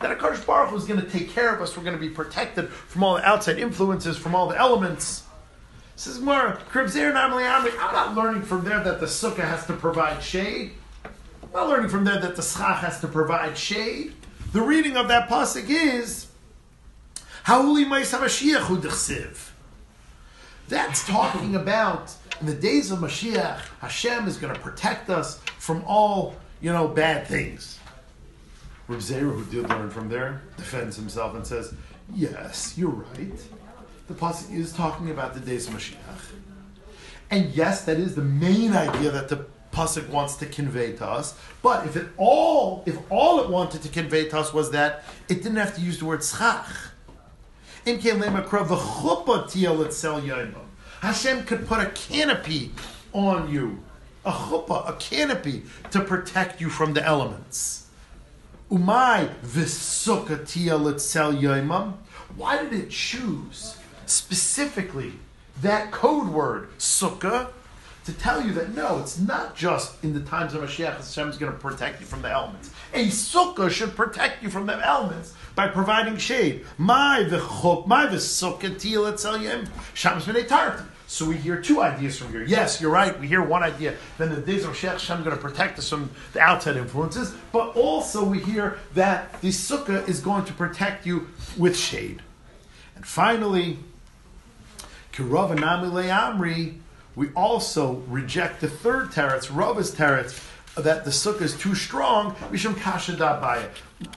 that HaKadosh Baruch Hu is going to take care of us, we're going to be protected from all the outside influences, from all the elements. It says Gemara, I'm not learning from there that the sukkah has to provide shade. I'm not learning from there that the schach has to provide shade. The reading of that pasuk is Ha'uli Ma'is HaMashiach Hu D'chsiv. That's talking about in the days of Mashiach, Hashem is going to protect us from all, you know, bad things. Rav Zeira, who did learn from there, defends himself and says, yes, you're right. The pasuk is talking about the days of Mashiach. And yes, that is the main idea that the pasuk wants to convey to us. But if it all, if all it wanted to convey to us was that, it didn't have to use the word tzchach. Hashem could put a canopy on you, a chuppah, a canopy, to protect you from the elements. Umay v'sukkah tiyel etzel yoimam. Why did it choose specifically that code word, sukkah, to tell you that no, it's not just in the times of Mashiach Hashem is going to protect you from the elements. A sukkah should protect you from the elements by providing shade. My v'chop, my v'sukkah tiyel etzel yoimam. Shams b'nei tarti. So we hear two ideas from here. Yes, you're right. We hear one idea. Then the days of Mashiach, Hashem is going to protect us from the outside influences. But also we hear that the sukkah is going to protect you with shade. And finally, Kirav Anami Le'amri, we also reject the third teretz, Rava's teretz, that the sukkah is too strong. Mishum kasha da Abaye.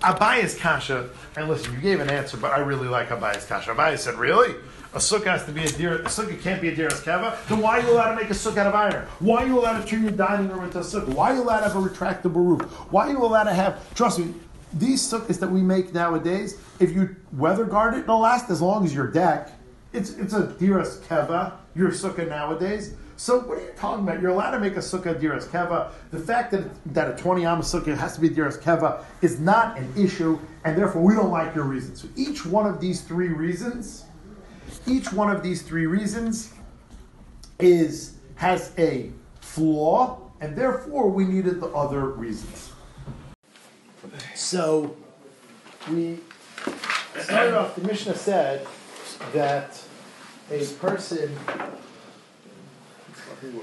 Abaye's kasha, and listen, you gave an answer, but I really like Abaye's kasha. Abaye said, really? A sukkah has to be a deer. A sukkah can't be a deer as kava. Then why are you allowed to make a sukkah out of iron? Why are you allowed to turn your dining room into a sukkah? Why are you allowed to have a retractable roof? Why are you allowed to have? Trust me, these sukkahs that we make nowadays, if you weather guard it, it'll last as long as your deck. It's it's a deer as kava. Your sukkah nowadays. So what are you talking about? You're allowed to make a sukkah deer as kava. The fact that that a twenty-amma sukkah has to be deer as kava is not an issue, and therefore we don't like your reasons. So each one of these three reasons. Each one of these three reasons is has a flaw, and therefore we needed the other reasons. So we started off, the Mishnah said that a person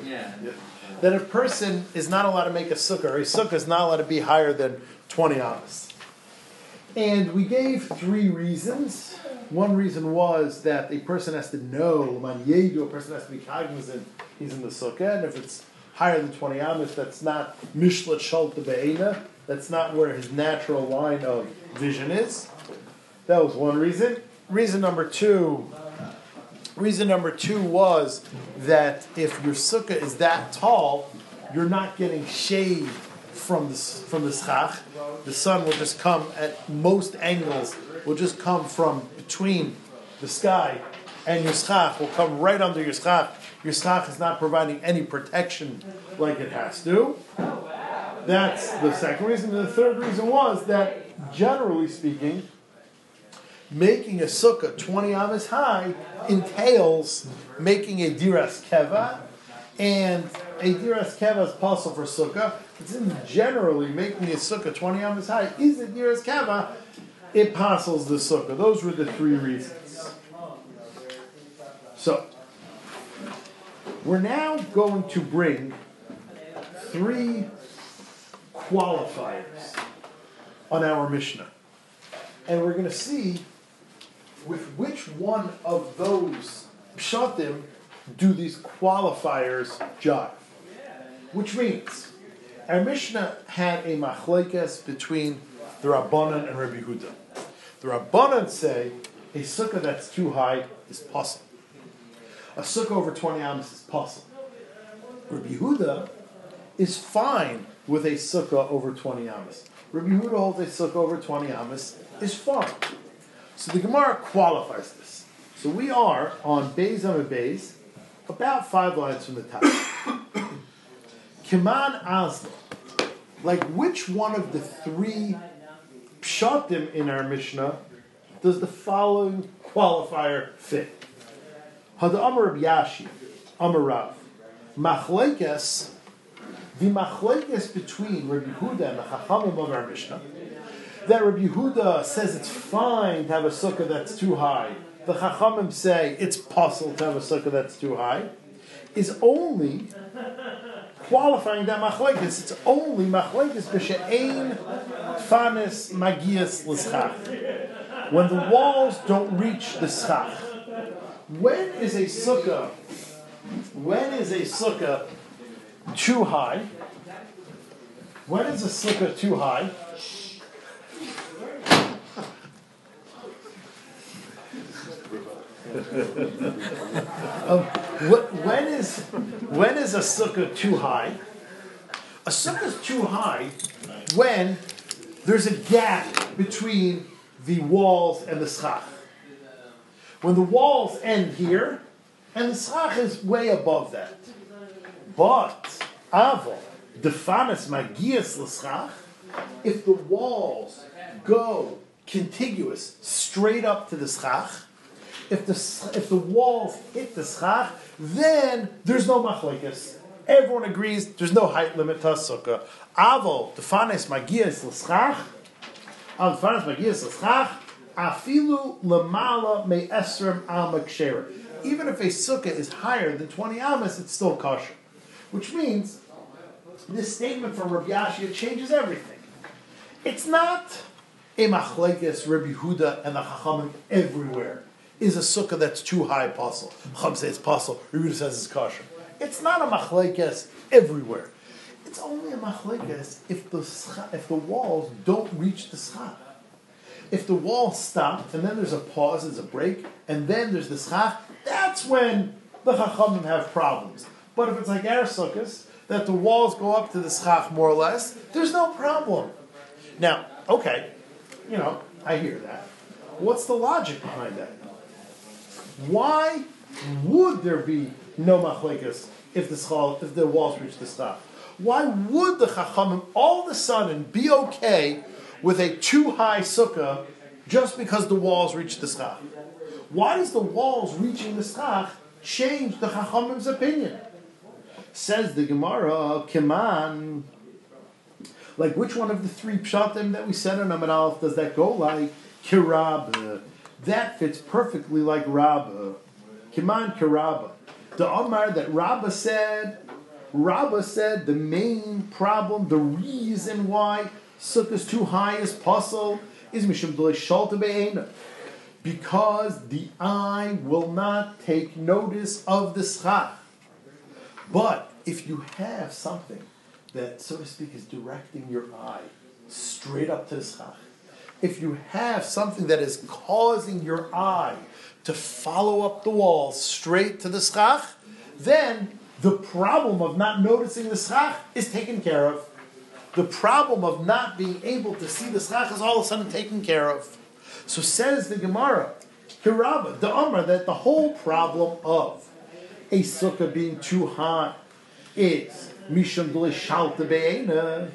yeah. that a person is not allowed to make a sukkah, or a sukkah is not allowed to be higher than twenty amas. And we gave three reasons. One reason was that a person has to know, a person has to be cognizant he's in the sukkah, and if it's higher than twenty amos, that's not mishlat shalta be'ena, that's not where his natural line of vision is. That was one reason. Reason number two, reason number two was that if your sukkah is that tall, you're not getting shade from the, from the schach. The sun will just come at most angles, will just come from between the sky and your schach, will come right under your schach. Your schach is not providing any protection like it has to. That's the second reason. And the third reason was that, generally speaking, making a sukkah twenty amas high entails making a diras keva, and a diras keva is possible for sukkah. It's in generally making a sukkah twenty amas high is a diras keva. It apostles the sukkah. Those were the three reasons. So, we're now going to bring three qualifiers on our Mishnah. And we're going to see with which one of those pshatim do these qualifiers jive. Which means, our Mishnah had a machlekes between the Rabbanan and Rabbi Yehuda. The Rabbanan say a sukkah that's too high is possible. A sukkah over twenty amos is possible. Rabbi Yehuda is fine with a sukkah over twenty amos. Rabbi Yehuda holds a sukkah over twenty amos is fine. So the Gemara qualifies this. So we are on Beis Hillel, about five lines from the top. Kiman Asla. Like, which one of the three pshatim in our Mishnah does the following qualifier fit? Hada Amar Rabbi Yashi, Amar Rav. Machlekes, the machlekes between Rabbi Yehuda and the Chachamim of our Mishnah. That Rabbi Yehuda says it's fine to have a sukkah that's too high. The Chachamim say it's possible to have a sukkah that's too high. Is only qualifying that machlekes. It's only machlekes b'she'ein fanes magias l'schach. When the walls don't reach the schach. When is a sukkah? When is a sukkah too high? When is a sukkah too high? um, when is when is a sukkah too high? A sukkah is too high when there's a gap between the walls and the schach. When the walls end here, and the schach is way above that. But aval defanes magias l'schach. If the walls go contiguous straight up to the schach. If the if the walls hit the schach, then there's no machlekes. Everyone agrees there's no height limit to sukkah. Aval defanes magias l'schach, aval defanes magias l'schach, afilu lamala me'esrim amak shera. Even if a sukkah is higher than twenty amas, it's still kosher. Which means this statement from Rabbi Yashi changes everything. It's not a machlekes Rabbi Yehuda and the Chachamim everywhere. Is a sukkah that's too high possible? Chum says it's possible. Rebuta says it's kosher. It's not a machlekes everywhere. It's only a machlekes if the if the walls don't reach the schach. If the walls stop and then there's a pause, there's a break, and then there's the schach. That's when the chachamim have problems. But if it's like our sukkahs, that the walls go up to the schach more or less, there's no problem. Now, okay, you know, I hear that. What's the logic behind that? Why would there be no machlekes if the schal, if the walls reach the schach? Why would the chachamim all of a sudden be okay with a too high sukkah just because the walls reach the schach? Why does the walls reaching the schach change the chachamim's opinion? Says the Gemara, Kiman. Like, which one of the three pshatim that we said in Amud Aleph does that go like? Kirab. That fits perfectly like Rabba. Kiman Karabba. The Omar that Rabba said, Rabba said the main problem, the reason why sukkah is too high is puzzle, is Mishum Dole Shalta Be'ena. Because the eye will not take notice of the schach. But if you have something that, so to speak, is directing your eye straight up to the schach, if you have something that is causing your eye to follow up the wall straight to the schach, then the problem of not noticing the schach is taken care of. The problem of not being able to see the schach is all of a sudden taken care of. So says the Gemara, Hirabah, the Amr, that the whole problem of a sukkah being too high is Misham Dole Shalta Be'ena,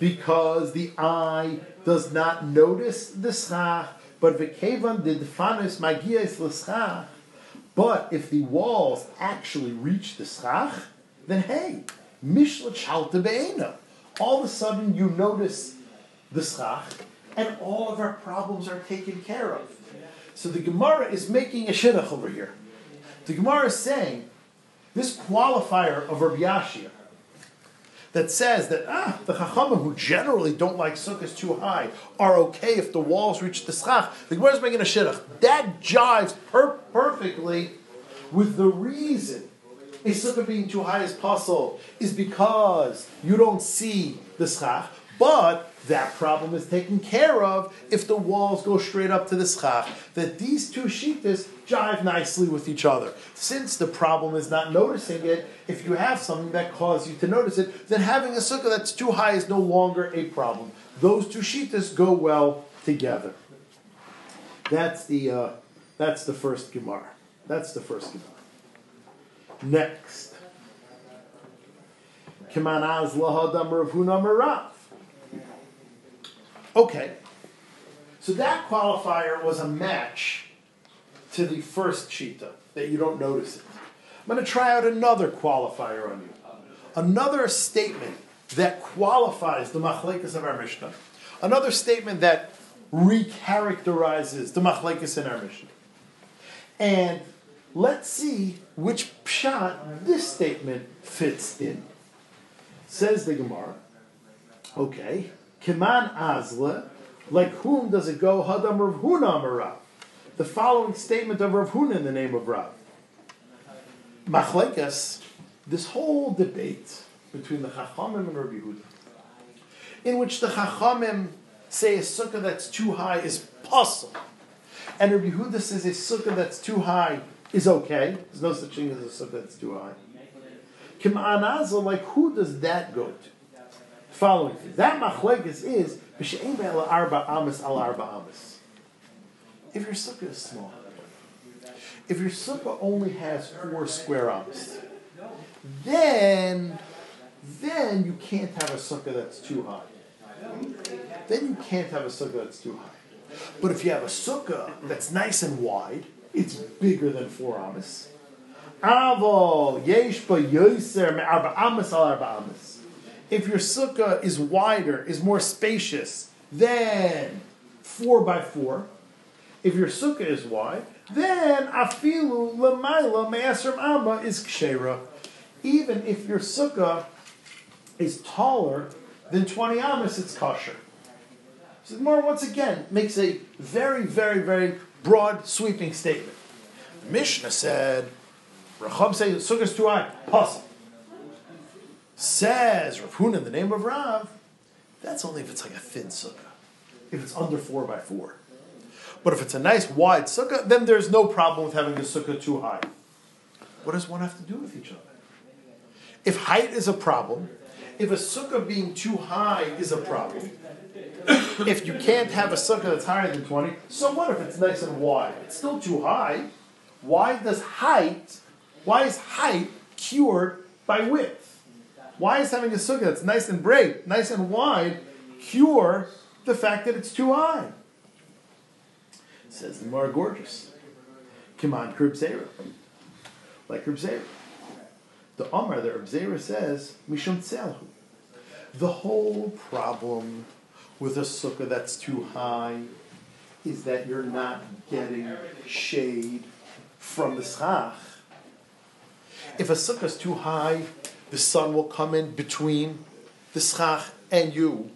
because the eye does not notice the schach, but v'kevan d'dfanes magias l'schach. But if the walls actually reach the schach, then hey, mishlat shalta be'ena. All of a sudden you notice the schach, and all of our problems are taken care of. So the Gemara is making a shidduch over here. The Gemara is saying, this qualifier of Rabbi Yashi, that says that ah, the Chachamim, who generally don't like sukkahs too high, are okay if the walls reach the schach. The Gemara is making a shidduch. That jives per- perfectly with the reason a sukkah being too high is possible is because you don't see the schach, but that problem is taken care of if the walls go straight up to the schach. That these two shittas jive nicely with each other. Since the problem is not noticing it, if you have something that caused you to notice it, then having a sukkah that's too high is no longer a problem. Those two shittas go well together. That's the uh, that's the first Gemara. That's the first Gemara. Next. Okay, so that qualifier was a match to the first shita, that you don't notice it. I'm going to try out another qualifier on you. Another statement that qualifies the machlekas of our Mishnah. Another statement that recharacterizes the machlekas in our Mishnah. And let's see which pshat this statement fits in. Says the Gemara, okay, Kiman Azla, like whom does it go? Hadam Rav Huna Amarav. The following statement of Rav Huna in the name of Rav. Machlekas, this whole debate between the Chachamim and Rabbi Yehuda, in which the Chachamim say a sukkah that's too high is possible, and Rabbi Yehuda says a sukkah that's too high is okay. There's no such thing as a sukkah that's too high. Kim'anazah, like who does that go to? Following thing. That machlekes is b'she'ein be'ela arba amis al arba amis. If your sukkah is small, if your sukkah only has four square amis, then then you can't have a sukkah that's too high. Then you can't have a sukkah that's too high. But if you have a sukkah that's nice and wide, it's bigger than four amas. Aval yeshba yoser me'arba amas al arba amas. If your sukkah is wider, is more spacious than four by four, if your sukkah is wide, then afilu l'mayla me'asrim amma is kshera. Even if your sukkah is taller than twenty amas, it's kosher. So the Gemara once again makes a very, very, very broad, sweeping statement. The Mishnah said, Racham says, sukkah's too high, possible. Says Rav Huna in the name of Rav, that's only if it's like a thin sukkah, if it's under four by four. But if it's a nice, wide sukkah, then there's no problem with having the sukkah too high. What does one have to do with each other? If height is a problem, if a sukkah being too high is a problem, if you can't have a sukkah that's higher than twenty, so what if it's nice and wide? It's still too high. Why does height, why is height cured by width? Why is having a sukkah that's nice and break, nice and wide, cure the fact that it's too high? It says the more gorgeous. Kiman Rav Zeira. Like Rav Zeira. The Amar, the Rav Zeira says, Mishum Tzelhu. The whole problem with a sukkah that's too high is that you're not getting shade from the schach. If a sukkah is too high, the sun will come in between the schach and you.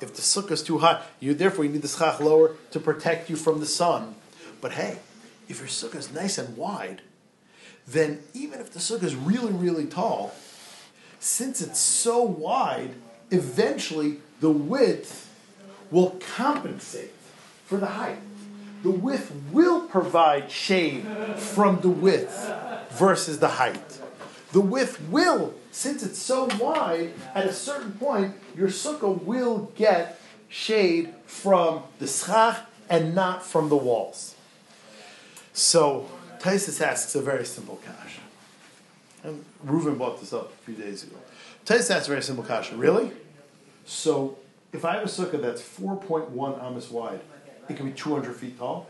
If the sukkah is too high, you therefore you need the schach lower to protect you from the sun. But hey, if your sukkah is nice and wide, then even if the sukkah is really, really tall, since it's so wide, eventually the width will compensate for the height. The width will provide shade from the width versus the height. The width will, since it's so wide, at a certain point, your sukkah will get shade from the schach and not from the walls. So, Taisus asks a very simple kasha. And Reuven brought this up a few days ago. Taisus asks a very simple kasha. Really? So, if I have a sukkah that's four point one amas wide, it can be two hundred feet tall?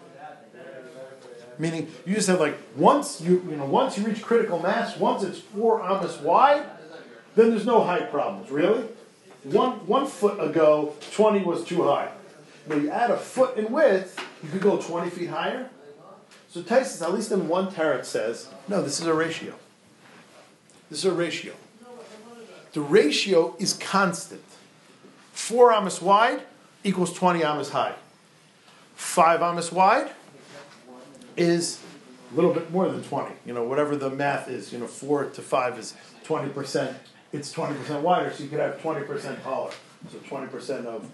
Meaning, you just have like, once you you know, once you reach critical mass, once it's four amas wide, then there's no height problems, really? One one foot ago, twenty was too high. When you add a foot in width, you could go twenty feet higher. So Taisus, at least in one tarot, says, no, this is a ratio. This is a ratio. The ratio is constant. Four amas wide equals twenty amas high. Five amas wide is a little bit more than twenty. You know, whatever the math is, you know, four to five is twenty percent. It's twenty percent wider, so you could have twenty percent taller. So twenty percent of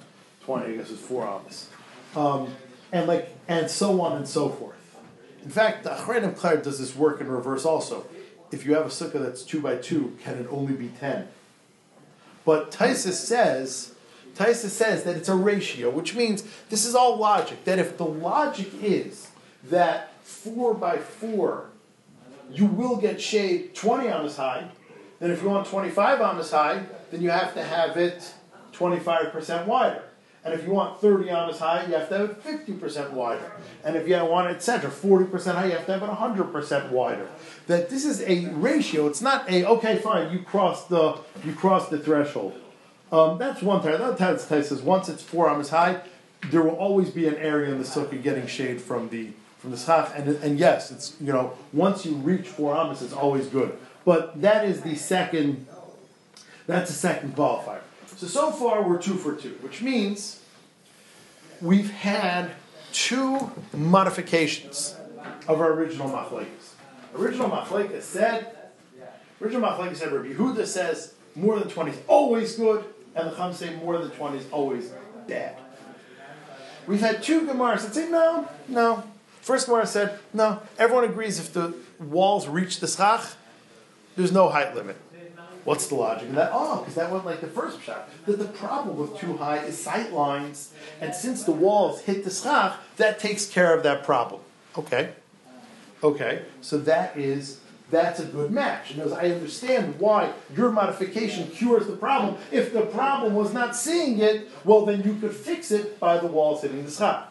twenty, I guess, is four amas. Um, and like, and so on and so forth. In fact, the Achronei Klar does this work in reverse also. If you have a sukkah that's two by two, can it only be ten? But Taisus says, Taisus says that it's a ratio, which means this is all logic. That if the logic is that four by four, you will get shade twenty amas high, then if you want twenty-five amas high, then you have to have it twenty-five percent wider. And if you want thirty amas high, you have to have it fifty percent wider. And if you want, et cetera, forty percent high, you have to have it one hundred percent wider. That this is a ratio. It's not a, okay, fine, you crossed the, you crossed the threshold. Um, that's one time. Another time says once it's four amas high, there will always be an area in the sukkah getting shade from the from the schach. And and yes, it's, you know, once you reach four amas, it's always good. But that is the second. That's the second qualifier. So so far we're two for two, which means we've had two modifications of our original machlekes. Original machlekes said. Original machlekes said. Rabbi Yehuda says more than twenty is always good, and the Chum say more than twenty is always bad. We've had two Gemaras that say, no, no. First Gemara said, no, everyone agrees if the walls reach the schach, there's no height limit. What's the logic of that? Oh, because that went like the first shot. That the problem with too high is sight lines, and since the walls hit the schach, that takes care of that problem. Okay. Okay, so that is... that's a good match. And I understand why your modification cures the problem. If the problem was not seeing it, well, then you could fix it by the walls hitting the schach.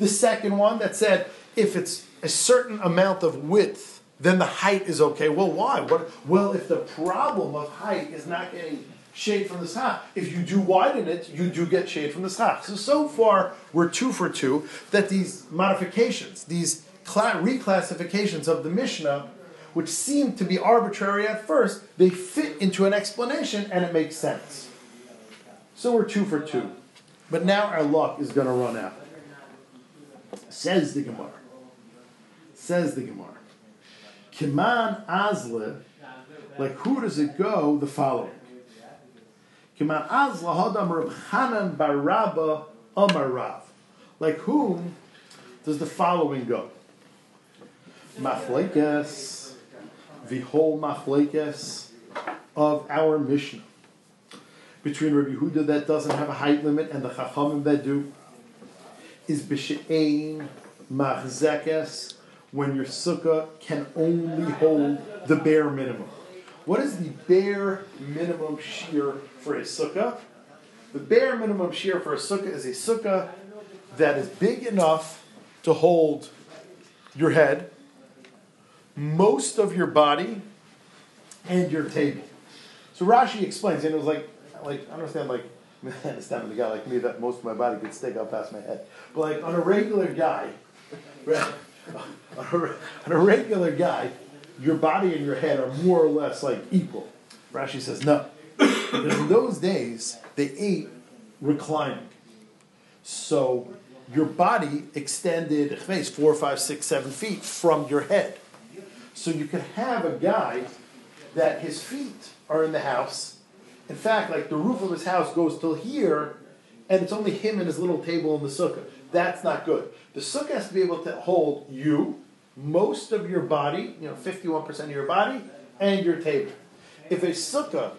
The second one that said, if it's a certain amount of width, then the height is okay. Well, why? What? Well, if the problem of height is not getting shade from the schach, if you do widen it, you do get shade from the schach. So, so far, we're two for two, that these modifications, these reclassifications of the Mishnah, which seemed to be arbitrary at first, they fit into an explanation and it makes sense. So we're two for two. But now our luck is going to run out. Says the Gemara. Says the Gemara. Kiman Azle, like who does it go, the following. Kiman Azle Hadam Rav Chanon Bar Aba Amar Rav. Like whom does the following go? Machlekes. The whole machlekes of our Mishnah between Rabbi Yehuda that doesn't have a height limit and the Chachamim that do is b'she'ein machzekes, when your sukkah can only hold the bare minimum. What is the bare minimum shear for a sukkah? The bare minimum shear for a sukkah is a sukkah that is big enough to hold your head, most of your body, and your table. So Rashi explains, and it was like, like I understand, like, I understand the guy like me that most of my body could stick out past my head. But like on a regular guy, on a regular guy, your body and your head are more or less like equal. Rashi says no. In those days, they ate reclining. So your body extended four, five, six, seven feet from your head. So you could have a guy that his feet are in the house. In fact, like the roof of his house goes till here, and it's only him and his little table in the sukkah. That's not good. The sukkah has to be able to hold you, most of your body, you know, fifty-one percent of your body, and your table. If a sukkah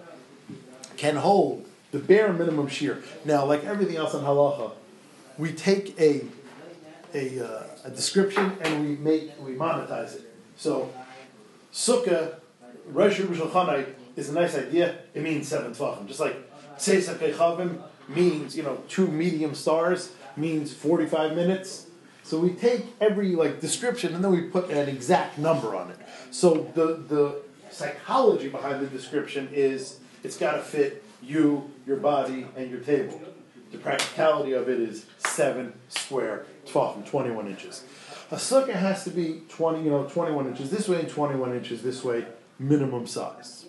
can hold the bare minimum shear, now like everything else in halacha, we take a a, uh, a description and we make we monetize it. So sukkah, Rosh Yerushalayim, is a nice idea. It means seven tefachim. Just like Tzeis HaKechavim means, you know, two medium stars, means forty-five minutes. So we take every, like, description and then we put an exact number on it. So the, the psychology behind the description is it's got to fit you, your body, and your table. The practicality of it is seven square tefachim, twenty-one inches. A sukkah has to be twenty, you know, twenty-one inches this way and twenty-one inches this way, minimum size.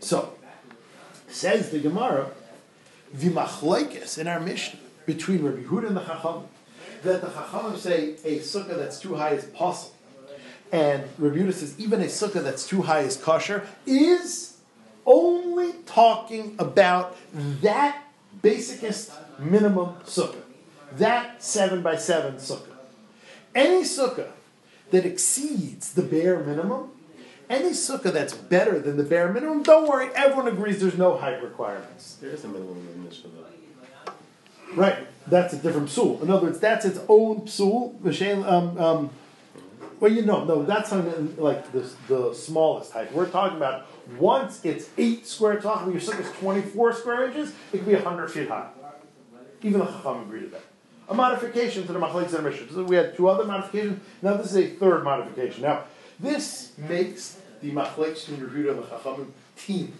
So, says the Gemara, the machlekes in our Mishnah between Rabbi Yehuda and the Chachamim, that the Chachamim say a sukkah that's too high is possible, and Rabbi Yehuda says even a sukkah that's too high is kosher, is only talking about that basicest minimum sukkah, that seven by seven sukkah. Any sukkah that exceeds the bare minimum, any sukkah that's better than the bare minimum, don't worry, everyone agrees there's no height requirements. There is a minimum in the Mishnah, though. Right, that's a different psul. In other words, that's its own psul. Um, um, Well, you know, no, that's on, like the, the smallest height. We're talking about once it's eight square tall, when your circle is twenty-four square inches, it could be one hundred feet high. Even the Chacham agreed to that. A modification to the Machlekes and Mishnah. So we had two other modifications. Now this is a third modification. Now, this makes the Machlekes and Rav Yehuda and the Chachamim team.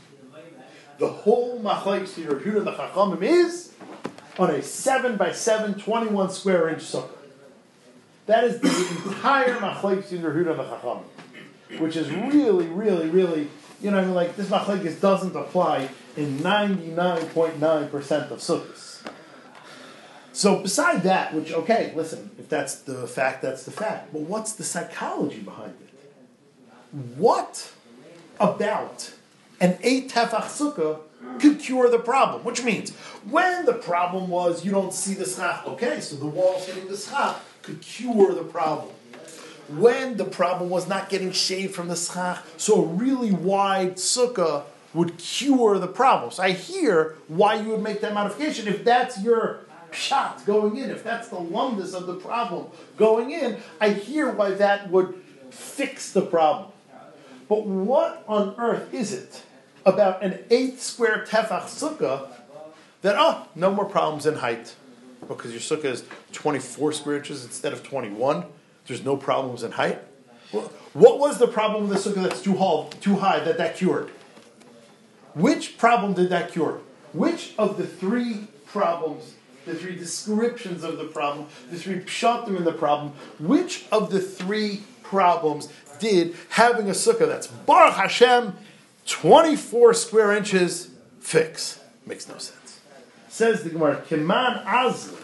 The whole Machlekes and Rav Yehuda and the Chachamim is on a seven by seven, twenty-one square inch sukkah. That is the entire Machlekes and Rav Yehuda and the Chachamim, which is really, really, really, you know, I mean, like this Machlekes doesn't apply in ninety-nine point nine percent of sukkahs. So beside that, which, okay, listen, if that's the fact, that's the fact. But what's the psychology behind it? What about an eight tefach sukkah could cure the problem? Which means, when the problem was you don't see the schach, okay, so the wall hitting the schach could cure the problem. When the problem was not getting shade from the schach, so a really wide sukkah would cure the problem. So I hear why you would make that modification if that's your shot going in, if that's the lumbus of the problem going in, I hear why that would fix the problem. But what on earth is it about an eight square tefach sukkah that, oh, no more problems in height? Because your sukkah is twenty-four square inches instead of twenty-one. There's no problems in height. Well, what was the problem with the sukkah that's too high, too high that that cured? Which problem did that cure? Which of the three problems, the three descriptions of the problem, the three pshatim in the problem, which of the three problems did having a sukkah that's, Baruch Hashem, twenty-four square inches, fix? Makes no sense. Says the Gemara, Kiman Azli.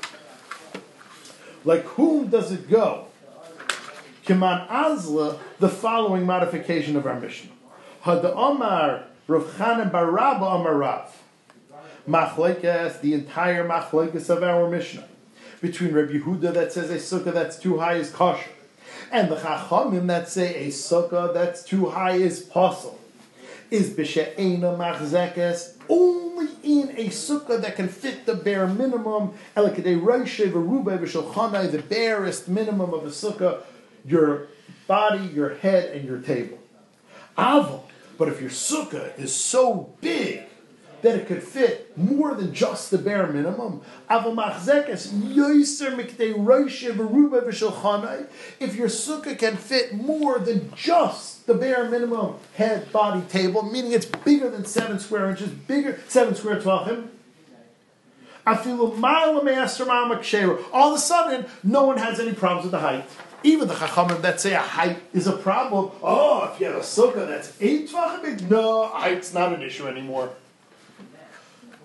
Like whom does it go? Kiman Azla, the following modification of our Mishnah. Hada Omar, Rav Chanon Bar Aba Amar Rav. Machlekes, the entire machlekes of our Mishnah, between Rabbi Yehuda that says a sukkah that's too high is kosher, and the Chachamim that say a sukkah that's too high is possible, is b'she'ena machzekes, only in a sukkah that can fit the bare minimum, elekadei roshei v'rubei v'shulchanai, the barest minimum of a sukkah, your body, your head, and your table. Aval, but if your sukkah is so big that it could fit more than just the bare minimum. If your sukkah can fit more than just the bare minimum head, body, table, meaning it's bigger than seven square inches, bigger seven square tefachim, all of a sudden, no one has any problems with the height. Even the Chachamim that say a height is a problem. Oh, if you have a sukkah that's eight tefachim big, no, height's not an issue anymore.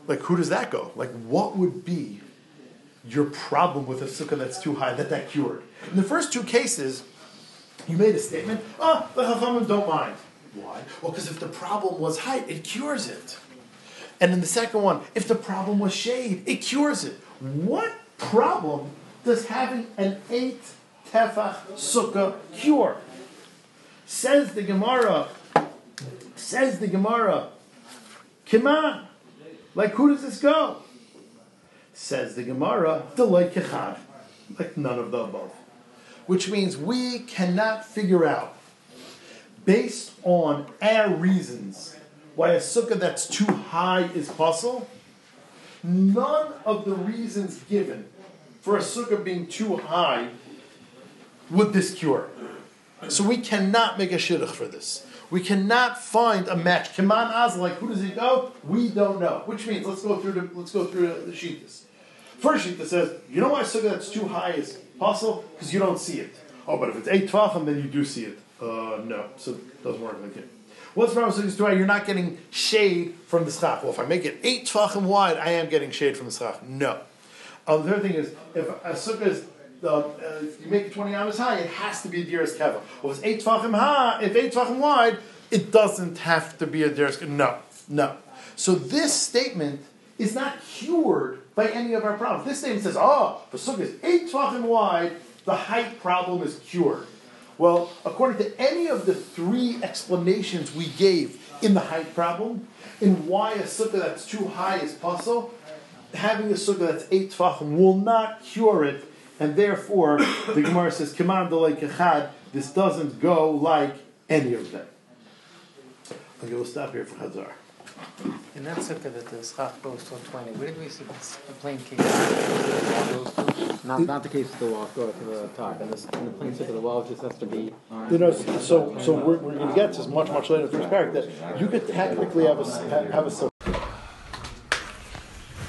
Like, who does that go? Like, what would be your problem with a sukkah that's too high, that that cured? In the first two cases, you made a statement, oh, the Chachamim don't mind. Why? Well, because if the problem was height, it cures it. And in the second one, if the problem was shade, it cures it. What problem does having an eight tefach sukkah cure? Says the Gemara, says the Gemara, Kima. Like, who does this go? Says the Gemara, Delay Kechad. Like, none of the above. Which means we cannot figure out, based on our reasons, why a sukkah that's too high is possible. None of the reasons given for a sukkah being too high would this cure. So we cannot make a shidduch for this. We cannot find a match. Kiman Azla, like who does it go? We don't know. Which means let's go through the let's go through the, the shittas. First shittas says, you know why sukkah that's too high is possible? Because you don't see it. Oh, but if it's eight tefachim, then you do see it. Uh, no, so it doesn't work like it. What's wrong with sukkah too high? You're not getting shade from the schach. Well, if I make it eight tefachim wide, I am getting shade from the schach. No. Um, the third thing is if a sukkah is The, uh, if you make it twenty amas high, it has to be a diras keva. Well, if it's eight tefachim high, if eight tefachim wide, it doesn't have to be a diras keva. No, no. So this statement is not cured by any of our problems. This statement says, "Oh, the sukkah is eight tefachim wide. The height problem is cured." Well, according to any of the three explanations we gave in the height problem, in why a sukkah that's too high is possible, having a sukkah that's eight tefachim will not cure it. And therefore, the Gemara says, Kiman Delay Kechad, This doesn't go like any of them. Okay, we'll stop here for Chazar. In that sukkah that the schach goes to twenty, where did we see the plain case? Not, not the case of the wall, go to the top. And, this, and the plain sukkah of the wall just has to be... You know, so so we're, we're going to get this much, much later in the first paragraph, that you could technically have a, have a sukkah.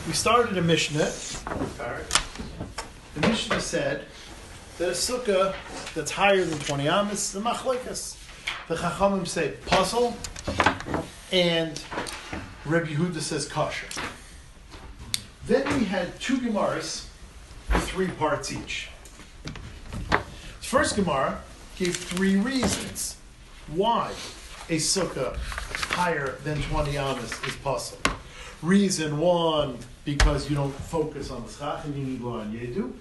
We started a Mishnah. The Mishnah said that a sukkah that's higher than twenty amas, the machlekas. The Chachamim say puzzle, and Rabbi Yehuda says kosher. Then we had two Gemaras, three parts each. The first Gemara gave three reasons why a sukkah higher than twenty amas is puzzle. Reason one, because you don't focus on the schach and you need line yedu.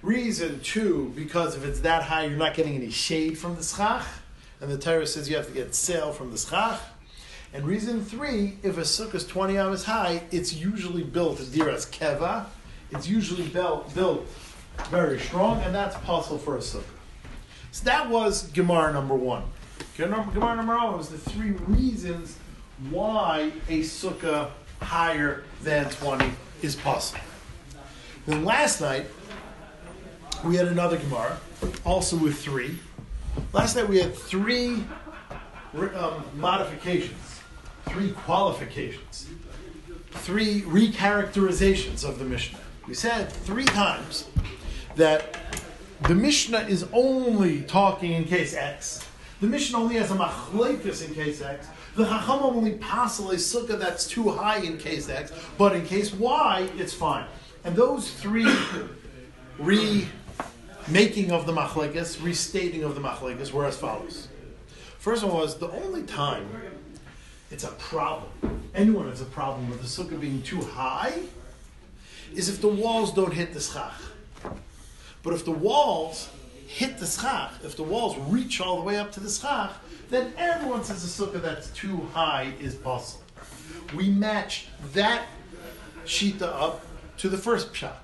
Reason two, because if it's that high, you're not getting any shade from the schach. And the Torah says you have to get sail from the schach. And reason three, if a sukkah is twenty amas high, it's usually built as diras keva. It's usually built, built very strong, and that's possible for a sukkah. So that was Gemara number one. Gemara number one was the three reasons why a sukkah higher than twenty is possible. Then last night, we had another Gemara, also with three. Last night we had three um, modifications, three qualifications, three recharacterizations of the Mishnah. We said three times that the Mishnah is only talking in case X. The Mishnah only has a machleikus in case X. The Chacham only passel a sukkah that's too high in case X, but in case Y, it's fine. And those three re... making of the machlekas, restating of the machlekas, were as follows. First one was, the only time it's a problem, anyone has a problem with the sukkah being too high, is if the walls don't hit the schach. But if the walls hit the schach, if the walls reach all the way up to the schach, then everyone says a sukkah that's too high is possible. We matched that shita up to the first pshat,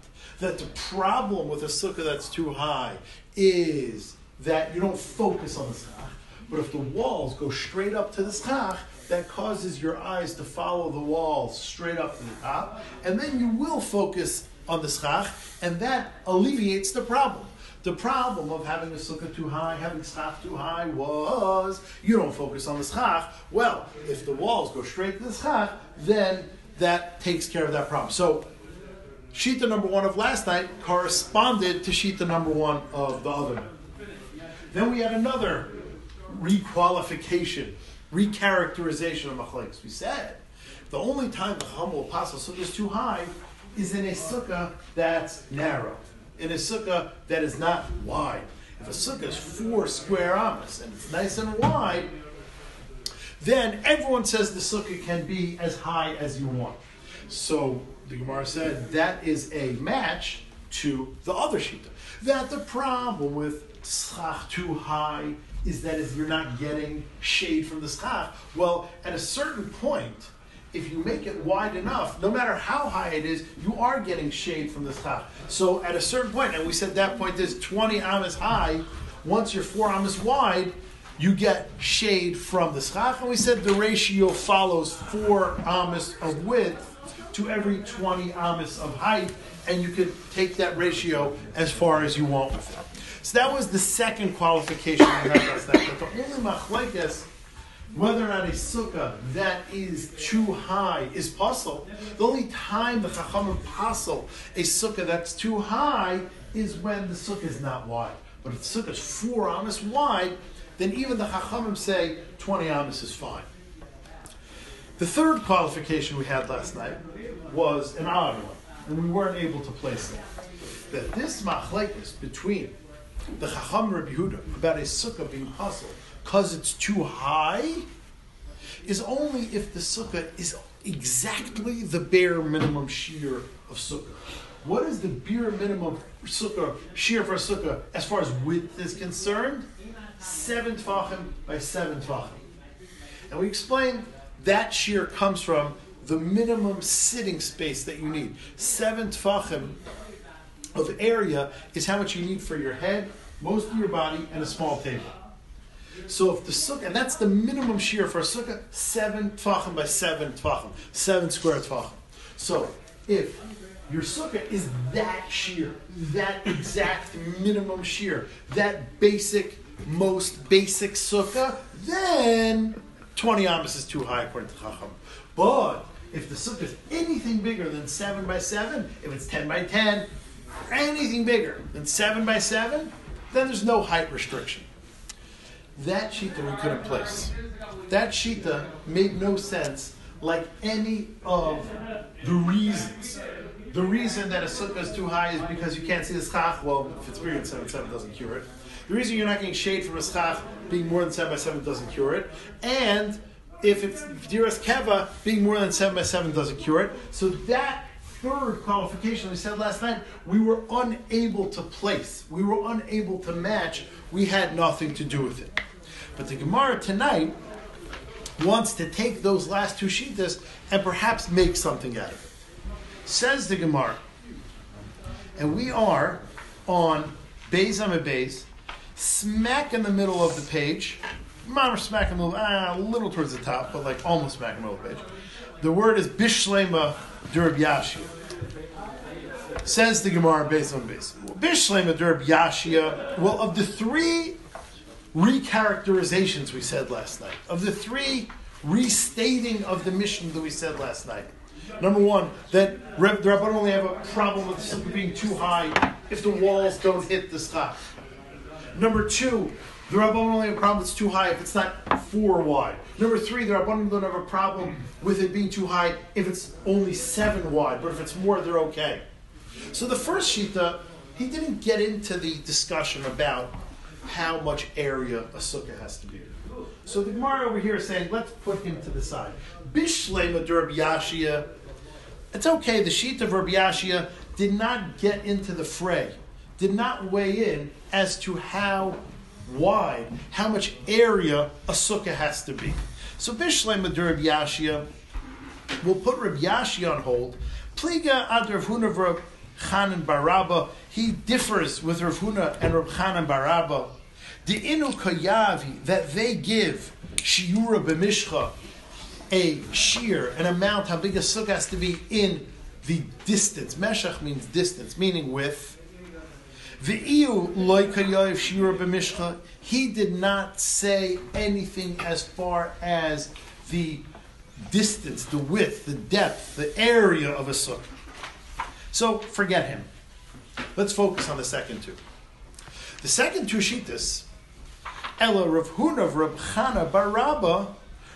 that the problem with a sukkah that's too high is that you don't focus on the schach, but if the walls go straight up to the schach, that causes your eyes to follow the walls straight up to the top, and then you will focus on the schach, and that alleviates the problem. The problem of having a sukkah too high, having schach too high, was you don't focus on the schach. Well, if the walls go straight to the schach, then that takes care of that problem. So, Shita number one of last night corresponded to Shita number one of the other night. Then we had another requalification, recharacterization of Machlekes. We said the only time the humble apostle sukkah is too high is in a sukkah that's narrow, in a sukkah that is not wide. If a sukkah is four square amas and it's nice and wide, then everyone says the sukkah can be as high as you want. So the Gemara said that is a match to the other shita, that the problem with schach too high is that if you're not getting shade from the schach. Well, at a certain point, if you make it wide enough, no matter how high it is, you are getting shade from the schach. So at a certain point, and we said that point is twenty amas high, once you're four amas wide, you get shade from the schach. And we said the ratio follows four amas of width to every twenty amas of height, and you can take that ratio as far as you want with it. So that was the second qualification we had last night, that the only machlekes whether or not a sukkah that is too high is possible. The only time the Chachamim possible a sukkah that's too high is when the sukkah is not wide. But if the sukkah is four amas wide, then even the Chachamim say twenty amas is fine. The third qualification we had last night was an odd one, and we weren't able to place it. That this machlekes between the Chacham Rabbi Yehuda about a sukkah being puzzled because it's too high is only if the sukkah is exactly the bare minimum shear of sukkah. What is the bare minimum sukkah shear for a sukkah as far as width is concerned? Seven tefachim by seven tefachim. And we explained that shear comes from the minimum sitting space that you need. Seven tefachim of area is how much you need for your head, most of your body, and a small table. So if the sukkah, and that's the minimum shear for a sukkah, seven tefachim by seven tefachim, seven square tefachim. So if your sukkah is that shear, that exact minimum shear, that basic, most basic sukkah, then twenty amos is too high according to Chacham. But if the sukkah is anything bigger than seven by seven, if it's ten by ten, anything bigger than seven by seven, then there's no height restriction. That shita we couldn't place. That shita made no sense, like any of the reasons. The reason that a sukkah is too high is because you can't see the schach. Well, if it's bigger than seven by seven, it doesn't cure it. The reason you're not getting shade from a schach being more than seven by seven doesn't cure it. And if it's diras keva, being more than seven by seven doesn't cure it. So that third qualification we said last night, we were unable to place. We were unable to match. We had nothing to do with it. But the Gemara tonight wants to take those last two shittas and perhaps make something out of it. Says the Gemara, and we are on Beis Hillel, smack in the middle of the page, mamash smack in the middle, ah, a little towards the top, but like almost smack in the middle of the page. The word is Bishleima Durb Yashia. Says the Gemara Beis Hillel, Bishleima Durb Yashia. Well, of the three recharacterizations we said last night, of the three restating of the Mishnah that we said last night. Number one, that Reb, the Rabbanon only have a problem with the sukkah being too high if the walls don't hit the schach. Number two, the Rabbanon only have a problem if it's too high if it's not four wide. Number three, the Rabbanon don't have a problem with it being too high if it's only seven wide, but if it's more, they're okay. So the first shita, he didn't get into the discussion about how much area a sukkah has to be. So the Gemara over here is saying, let's put him to the side. Bishleima Rabbi Yashia. It's okay, the sheet of Rabbi Yashia did not get into the fray, did not weigh in as to how wide, how much area a sukkah has to be. So Bishleima Rabbi Yashia, we'll put Rabbi Yashia on hold. Pliga ad Rav Huna Rav Chanon Bar Aba. He differs with Rav Huna and Rav Chanon Bar Aba. The inu kayavi, that they give shiura b'mishcha, a shear, an amount, how big a sukkah has to be in the distance. Meshach means distance, meaning width. V'iu loy kayav shiura b'mishcha. He did not say anything as far as the distance, the width, the depth, the area of a sukkah. So forget him. Let's focus on the second two. The second two shittas, Ella Rav Huna of Rav Chanon Bar Aba,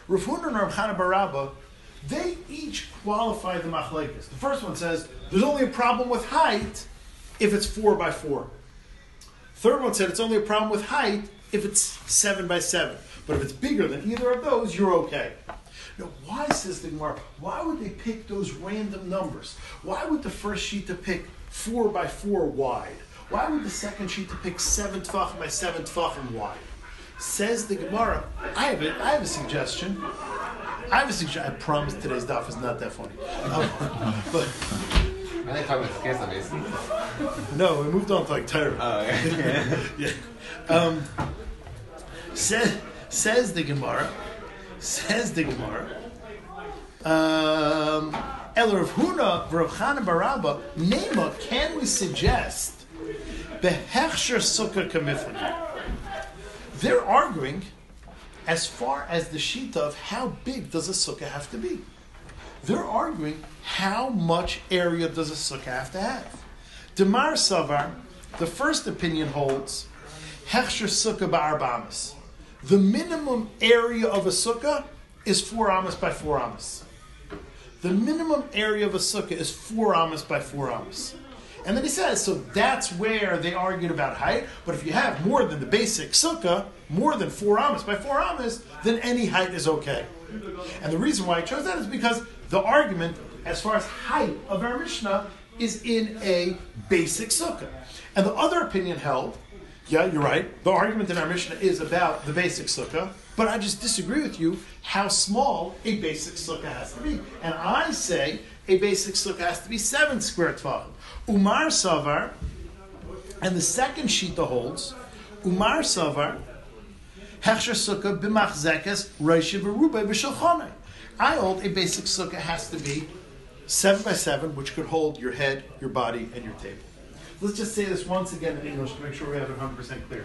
Rav Huna and Rav Chanon Bar Aba, they each qualify the machleikas. The first one says there's only a problem with height if it's four by four. Third one said it's only a problem with height if it's seven by seven. But if it's bigger than either of those, you're okay. Now, why says the Gemara? Why would they pick those random numbers? Why would the first shita pick four by four wide? Why would the second shita pick seven tefachim by seven tefachim wide? Says the Gemara, I have a, I have a suggestion. I have a suggestion. I promise today's daf is not that funny. Um, but I think I'm scared. No, we moved on to like Torah. Oh, okay. Yeah. Um, says says the Gemara. Says the Gemara. Um, El Rav Huna, Rav Chanon Bar Aba, Nema, can we suggest? They're arguing as far as the shita of how big does a sukkah have to be. They're arguing how much area does a sukkah have to have. Demar Savar, the first opinion holds, Hechsher sukkah ba'arba amos. The minimum area of a sukkah is four amos by four amos. The minimum area of a sukkah is four amos by four amos. And then he says, so that's where they argued about height. But if you have more than the basic sukkah, more than four amos by four amos, then any height is okay. And the reason why I chose that is because the argument, as far as height of our Mishnah, is in a basic sukkah. And the other opinion held, yeah, you're right, the argument in our Mishnah is about the basic sukkah, but I just disagree with you how small a basic sukkah has to be. And I say a basic sukkah has to be seven square tefachim. Umar Savar, and the second shita holds, Umar Savar, Hechsher Sukkah, Bimach Zekes, Reishiv, Rubei, B'Shulchonai. I hold a basic sukkah has to be seven by seven, which could hold your head, your body, and your table. Let's just say this once again in English to make sure we have it one hundred percent clear.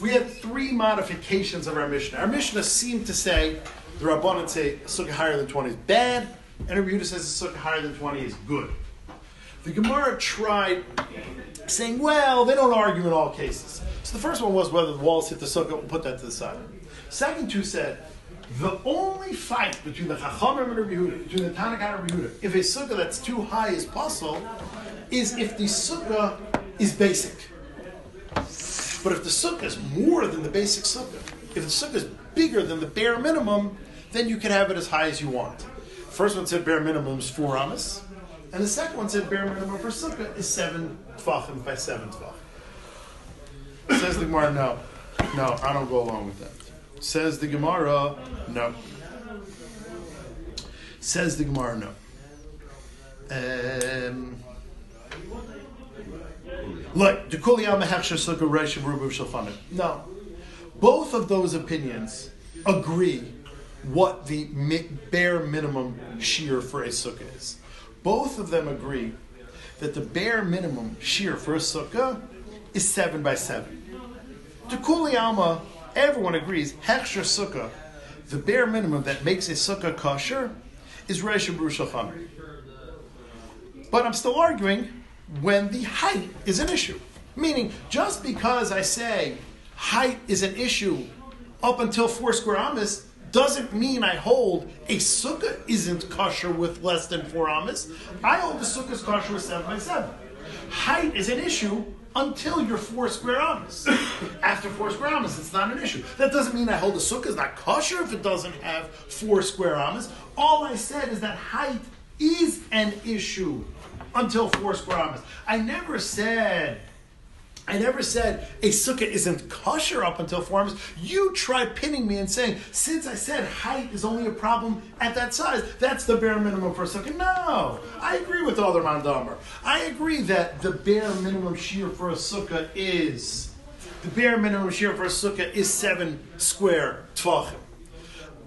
We had three modifications of our Mishnah. Our Mishnah seemed to say, the Rabbanan say, a sukkah higher than twenty is bad, and Rabbi Yehuda says a sukkah higher than twenty is good. The Gemara tried saying, well, they don't argue in all cases. So the first one was whether the walls hit the sukkah, we'll put that to the side. Second two said, the only fight between the Chachamim and Rabbi Yehuda, between the Tanakh and Rabbi Yehuda, if a sukkah that's too high is possible, is if the sukkah is basic. But if the sukkah is more than the basic sukkah, if the sukkah is bigger than the bare minimum, then you can have it as high as you want. First one said bare minimum is four amas, and the second one said bare minimum for sukkah is seven tefachim by seven tefachim. Says the Gemara, no, no, I don't go along with that. Says the Gemara, no. Says the Gemara, no. Um, look, the Kuliyama Hechsher Sukkah Reishiv Rubav Shulchanim. No. Both of those opinions agree what the mi- bare minimum shear for a sukkah is. Both of them agree that the bare minimum shear for a sukkah is seven by seven. The Kuliyama, everyone agrees, Hechsher Sukkah, the bare minimum that makes a sukkah kosher, is Reishiv Rubav Shulchanim. But I'm still arguing when the height is an issue. Meaning, just because I say height is an issue up until four square amas, doesn't mean I hold a sukkah isn't kosher with less than four amas. I hold the sukkah is kosher with seven by seven. Height is an issue until you're four square amas. After four square amas, it's not an issue. That doesn't mean I hold a sukkah is not kosher if it doesn't have four square amas. All I said is that height is an issue until four square amas. I never said, I never said a sukkah isn't kosher up until four amas. You try pinning me and saying, since I said height is only a problem at that size, that's the bare minimum for a sukkah. No, I agree with the other mandamer. I agree that the bare minimum shear for a sukkah is, the bare minimum shear for a sukkah is seven square tefachim.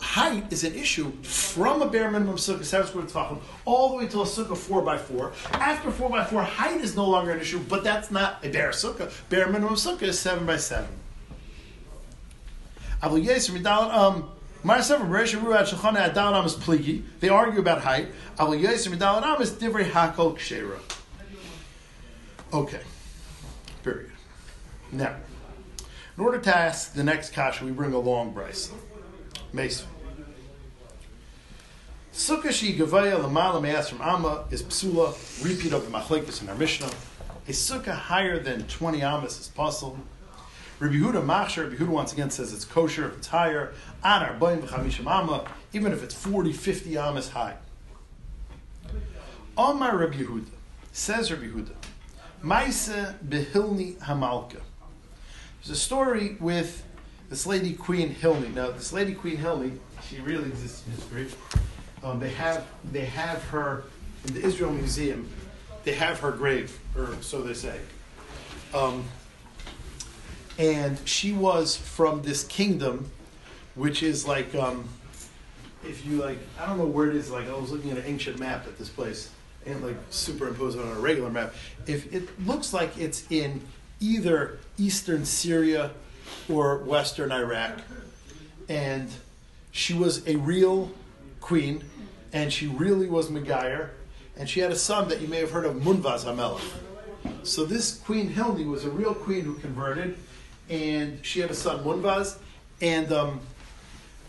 Height is an issue from a bare minimum sukkah, seven square tefachim, all the way to a sukkah four by four. After four by four, height is no longer an issue, but that's not a bare sukkah. Bare minimum sukkah is seven by seven. They argue about height. Okay. Period. Now, in order to ask the next kasha, we bring a long brisa. Mesa. Sukkah she gavaya l'malam me'as from amma is psula, repeat of the machlekes in our Mishnah. A sukkah higher than twenty amas is possible. Rabbi Yehuda machsher, Rabbi Yehuda once again says it's kosher if it's higher. An arba'im v'chamishim amma, even if it's forty, fifty amas high. Amar Rabbi Yehuda, says Rabbi Yehuda, Maisa behilni HaMalka. There's a story with this lady, Queen Hilni. Now, this lady, Queen Hilni, she really exists in history. Um, they have they have her in the Israel Museum. They have her grave, or so they say. Um, and she was from this kingdom, which is like, um, if you like, I don't know where it is. Like I was looking at an ancient map at this place, and like superimposed on a regular map. If it looks like it's in either eastern Syria or Western Iraq, and she was a real queen, and she really was Megayer, and she had a son that you may have heard of, Munvaz HaMelech. So this Queen Hilni was a real queen who converted, and she had a son, Munvaz, and um,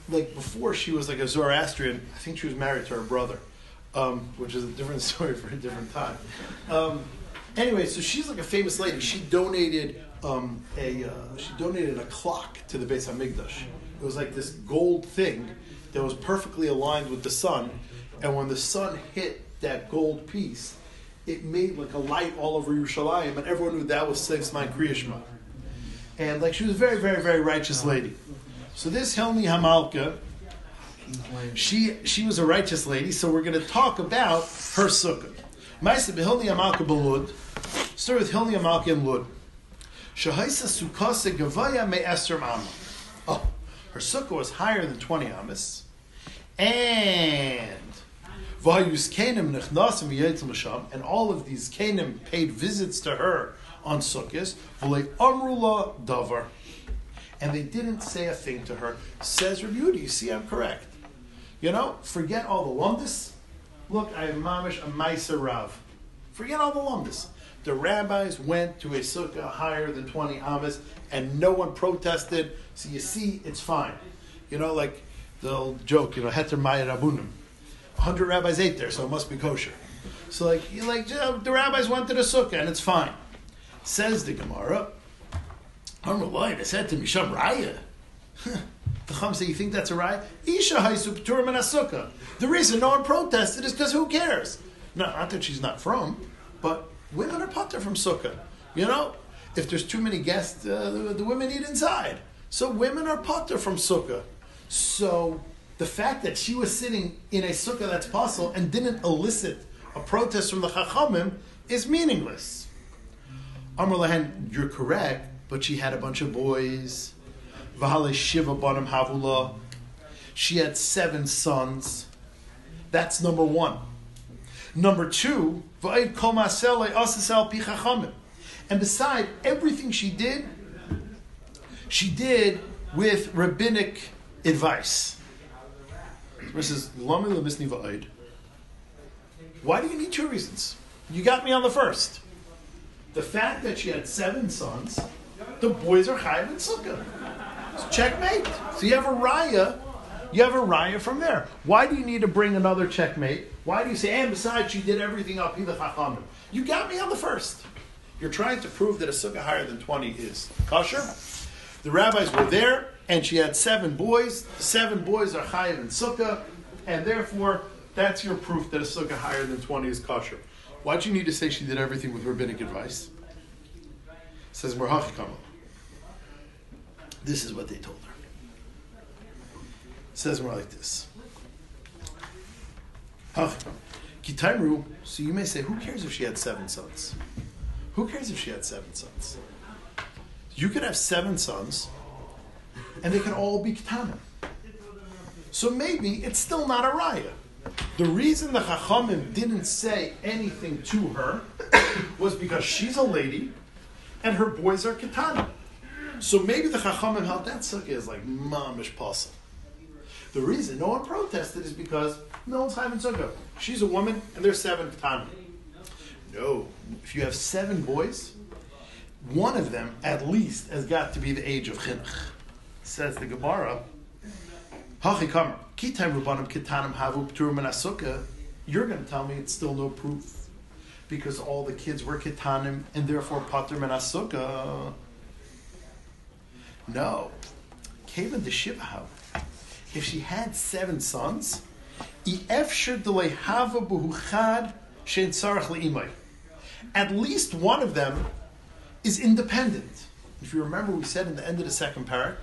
like before she was like a Zoroastrian, I think she was married to her brother, um, which is a different story for a different time. Um, anyway, so she's like a famous lady. She donated Um, a, uh, she donated a clock to the Beis Hamikdash. It was like this gold thing that was perfectly aligned with the sun, and when the sun hit that gold piece, it made like a light all over Yerushalayim, and everyone knew that was Sivsman Kriyashma. And like she was a very, very, very righteous lady. So this Hilni HaMalka, she she was a righteous lady, so we're going to talk about her sukkah. Maaseh b'Hilni HaMalka b'Lud. Start with Hilni HaMalka in Lud. Oh, her sukkah was higher than twenty amas. And and all of these Kanim paid visits to her on Sukkot, and they didn't say a thing to her. Says Rabbi Yehuda, you see, I'm correct. You know, forget all the lumdus. Look, I have mamish a ma'aser rav. Forget all the lumdus. The rabbis went to a sukkah higher than twenty amas, and no one protested. So you see, it's fine. You know, like the old joke, you know, heter ma'ir rabunim. one hundred rabbis ate there, so it must be kosher. So like, you like the rabbis went to the sukkah, and it's fine. Says the Gemara, I said to Misham Raya. The Chum said, you think that's a Raya? Isha Haisu P'turim and Asukkah. The reason no one protested is because who cares? No, not that she's not from, but women are putter from Sukkah. You know, if there's too many guests, uh, the, the women eat inside. So women are putter from Sukkah. So the fact that she was sitting in a sukkah that's possible and didn't elicit a protest from the Chachamim is meaningless. Amr Lahan, you're correct, but she had a bunch of boys. V'hale shiva banim havula. She had seven sons. That's number one. Number two, v'ayid kol ma'aseh le'aseh al pi chachamim. And beside everything she did, she did with rabbinic advice. Versus Lamin Lemisni Va'id. Why do you need two reasons? You got me on the first. The fact that she had seven sons, the boys are Chayav and Sukkah. So checkmate. So you have a Raya. You have a Raya from there. Why do you need to bring another checkmate? Why do you say, and besides, she did everything al pi the Chachamim? You got me on the first. You're trying to prove that a Sukkah higher than twenty is kosher. The rabbis were there, and she had seven boys. Seven boys are Chayav and Sukkah, and therefore, that's your proof that a Sukkah higher than twenty is kosher. Why'd you need to say she did everything with rabbinic advice? It says, Merhach Kamal. This is what they told her. It says more like this. Kitaimru, so you may say, who cares if she had seven sons? Who cares if she had seven sons? You could have seven sons, and they can all be Ketanim. So maybe it's still not a Raya. The reason the Chachamim didn't say anything to her was because she's a lady and her boys are Ketanim. So maybe the Chachamim held that sukkah is like mamish possible. The reason no one protested is because no one's having sukkah. She's a woman and there's seven Ketanim. No. If you have seven boys, one of them at least has got to be the age of Chinuch. Says the Gemara, you're going to tell me it's still no proof because all the kids were Ketanim and therefore Pater min Asukkah. No. If she had seven sons, at least one of them is independent. If you remember, we said in the end of the second parak,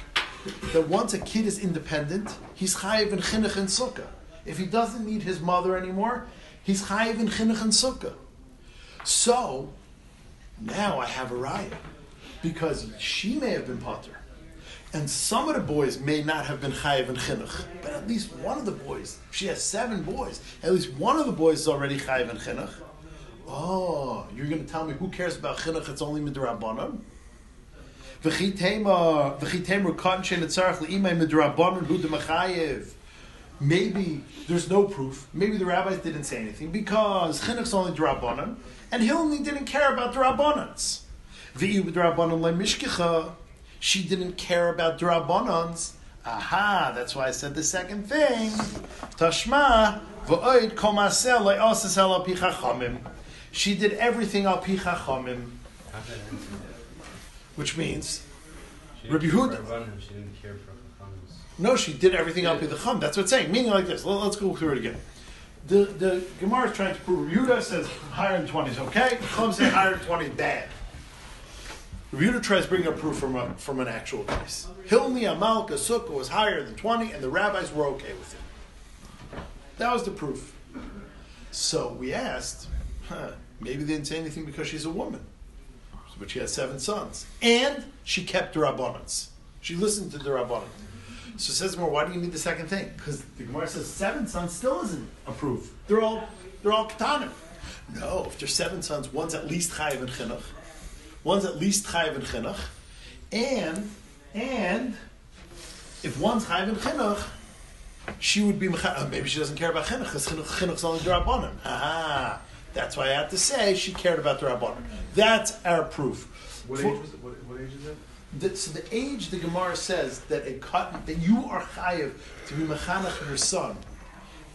that once a kid is independent, he's chayiv in chinuch and sukkah. If he doesn't need his mother anymore, he's chayiv in chinuch and sukkah. So, now I have a raya. Because she may have been pater. And some of the boys may not have been chayiv in chinuch. But at least one of the boys, she has seven boys, at least one of the boys is already chayiv in chinuch. Oh, you're going to tell me who cares about chinuch, it's only midrabanan? Maybe there's no proof. Maybe the rabbis didn't say anything because chinuch's only d'rabbanan, and Hilni didn't care about d'rabbanans. She didn't care about d'rabbanans. Aha, that's why I said the second thing. Tashma v'oid kol ma'aseh le'aseh al pi chachamim. She did everything al pi chachamim. Which means, Rabbi Yehuda. No, she did everything up with the Chum. That's what it's saying. Meaning like this. Let, let's go through it again. The the Gemara is trying to prove. Rabbi Yehuda says higher than twenty is okay. Chum says higher than twenty is bad. Rabbi Yehuda tries to bring up proof from a, from an actual case. Hilni HaMalka Sukkah was higher than twenty, and the rabbis were okay with it. That was the proof. So we asked, huh, maybe they didn't say anything because she's a woman. but she had seven sons. And she kept the Rabbanans. She listened to the Rabbanan. So says more, why do you need the second thing? Because the Gemara says seven sons still isn't approved. They're all they're all ketanim. No, if there's seven sons, one's at least chayiv and chinuch. One's at least chayiv and chinuch. And and if one's chayiv and chinuch, she would be mecha- maybe she doesn't care about chinuch because chinuch's only the Rabbanan. Aha. That's why I have to say she cared about the Rabbanan. That's our proof. What For, age was it? What, what age is it? The, so the age the Gemara says that a cotton, that you are chayiv to be mechanach your son.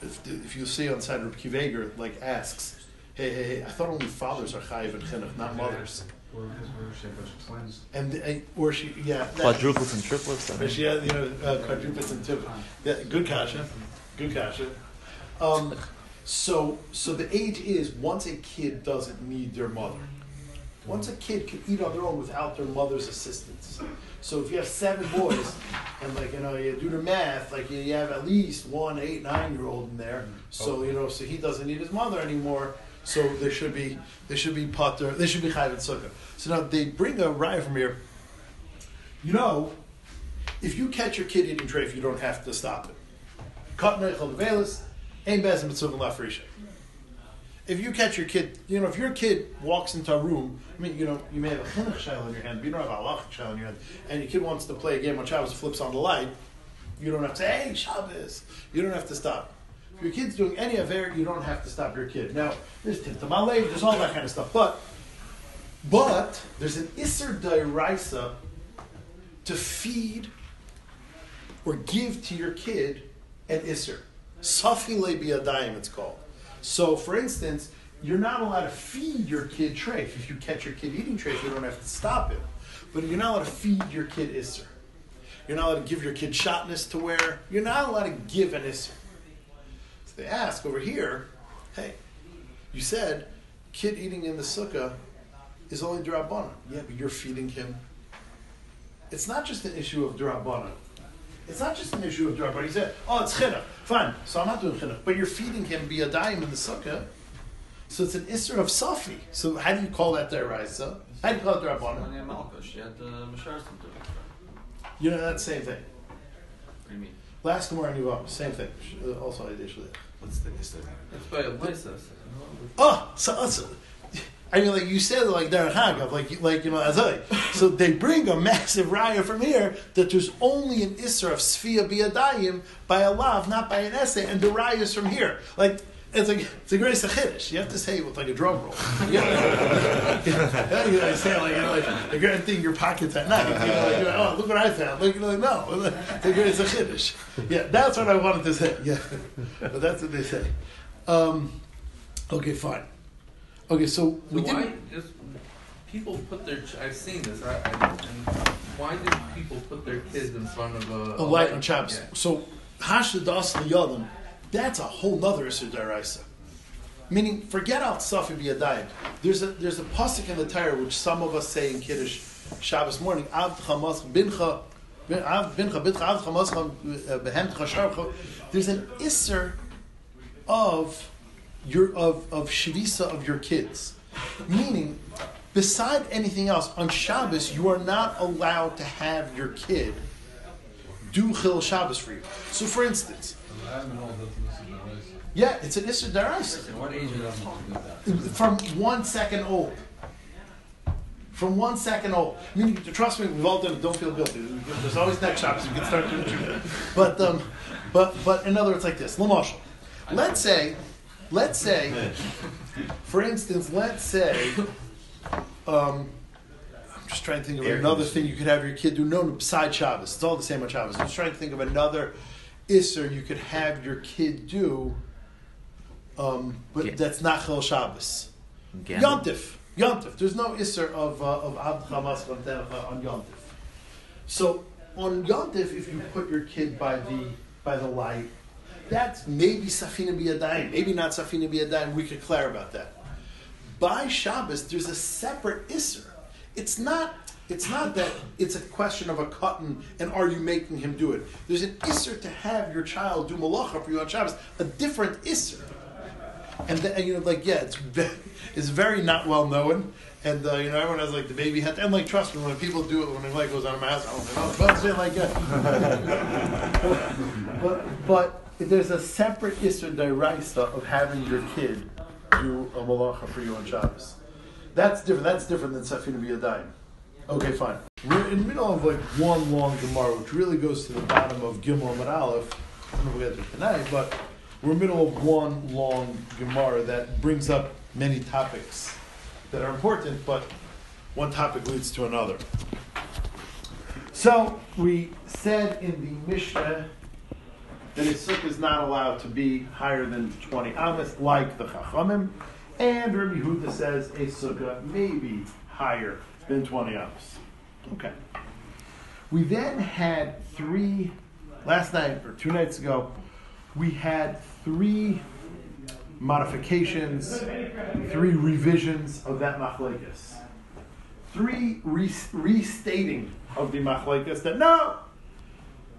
If, if you see on side Rabbi Kivager, like asks, hey, hey, hey, I thought only fathers are chayiv and chinuch, not mothers. Or because we're she had a bunch of twins. And uh, or she, yeah, that, quadruplets and triplets. I mean. She had, you know, uh, quadruplets and triplets. Yeah, good kasha, good kasha. Um, so so the age is once a kid doesn't need their mother. Once a kid can eat on their own without their mother's assistance. So if you have seven boys, and like you know, you do the math, like you have at least one eight, nine-year-old in there. So you know, so he doesn't need his mother anymore. So there should be there should be potter, there should be chayav and sukkah. So now they bring a raya from here. You know, if you catch your kid eating treif, you don't have to stop it. If you catch your kid, you know, if your kid walks into a room, I mean, you know, you may have a chinuch shayla in your hand, but you don't have a halachic shayla in your hand, and your kid wants to play a game on Shabbos, flips on the light, you don't have to say, hey, Shabbos, you don't have to stop. If your kid's doing any aver, you don't have to stop your kid. Now, there's Tinta Malay, there's all that kind of stuff, but, but, there's an Isser D'Oraisa to feed or give to your kid an Isser. Safi Le B'Yadayim, it's called. So, for instance, you're not allowed to feed your kid treif. If you catch your kid eating treif, you don't have to stop it. But you're not allowed to feed your kid isser. You're not allowed to give your kid shatness to wear. You're not allowed to give an isser. So they ask over here, hey, you said kid eating in the sukkah is only d'rabbanan. Yeah, but you're feeding him. It's not just an issue of d'rabbanan. It's not just an issue of d'rabbanan. He said, oh, it's chinuch. Fine, so I'm not doing chinuch. But you're feeding him b'yadayim in the sukkah. So it's an isser of safi. So how do you call that d'oraisa? How do you call it d'rabbanan? Hilni HaMalka, she had the mashar something. You know, that's the same thing. What do you mean? Last Gemara Yevamos, same thing. Also, I initially. What's the isser? That's by Elisa. Oh, so, so I mean, like you said, like Derech Hagav, like like you know, Azai. So they bring a massive raya from here that there's only an isra of Sfiya biyadayim by a lav, not by an essay, and the raya is from here. Like it's like it's a great sechiddish. You have to say it with like a drum roll. You know, you know, you know, say like you know, like the great thing in your pockets at night. You know, like, you know, oh, look what I found. Like, you know, no, it's a great sechiddish. Yeah, that's what I wanted to say. Yeah, but that's what they say. Um, okay, fine. Okay, so, so we why just people put their? I've seen this. I, I, why do people put their kids in front of a, a, a light on Shabbos? Yeah. So hashdadas liyadim, that's a whole nother issur d'oraisa. Meaning, forget out safi b'yadayim. There's a there's a pasuk in the Torah which some of us say in Kiddush Shabbos morning. Avdcha mascham bincha, av bincha bitcha avdcha mascham behemtcha sharcha. There's an issur of. Your, of, of shvisa of your kids. Meaning, beside anything else, on Shabbos, you are not allowed to have your kid do Chil Shabbos for you. So, for instance, yeah, it's an Isser d'oraisa. What age are they talking about? From one second old. From one second old. Meaning, trust me, we've all done it, don't feel guilty. There's always next Shabbos, you can start doing it. But, um, but, but in other words, like this. L'mashal. Let's say... Let's say, for instance, let's say, um, I'm just trying to think of another thing you could have your kid do. No, besides Shabbos. It's all the same on Shabbos. I'm just trying to think of another isser you could have your kid do, um, but Get. that's not Chil Shabbos. Yom Tif. Yom Tif. There's no isser of uh, of Abd Chamas on Yom Tif. So, on Yom Tif, if you put your kid by the by the light, that's maybe Safina B'Yadayim, maybe not Safina B'Yadayim, we could clear about that. By Shabbos, there's a separate Isser. It's not It's not that it's a question of a cotton and are you making him do it. There's an Isser to have your child do Malacha for you on Shabbos, a different Isser. And, the, and you know, like, yeah, it's it's very not well known. And, uh, you know, everyone has, like, the baby hat. And, like, trust me, when people do it, when it, like, goes out of my house, I don't know. But I'm saying, like, yeah. but, but there's a separate Isra D'Oraisa of having your kid do a malacha for you on Shabbos. That's different. That's different than Safina B'Yadayim. Okay, fine. We're in the middle of, like, one long Gemara, which really goes to the bottom of Gimel and Aleph. I don't know if we had to tonight, but we're in the middle of one long Gemara that brings up many topics that are important, but one topic leads to another. So we said in the Mishnah that a sukkah is not allowed to be higher than twenty amos, like the Chachamim, and Rabbi Yehuda says a sukkah may be higher than twenty amos. Okay. We then had three, last night or two nights ago, we had three modifications, three revisions of that machlokes, three re- restating of the machlokes that no,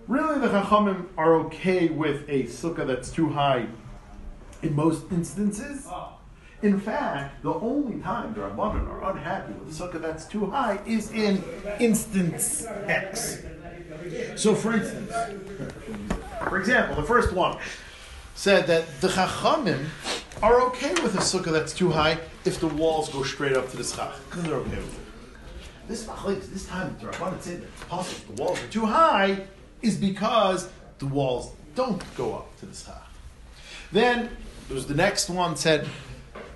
really the Chachamim are okay with a sukkah that's too high in most instances. In fact, the only time the Rabbanan are unhappy with a sukkah that's too high is in instance X. So for instance, for example, the first one said that the Chachamim are okay with a sukkah that's too high if the walls go straight up to the schach, because they're okay with it. This this time the Rabbanan said that it's possible the walls are too high is because the walls don't go up to the schach. Then there's the next one said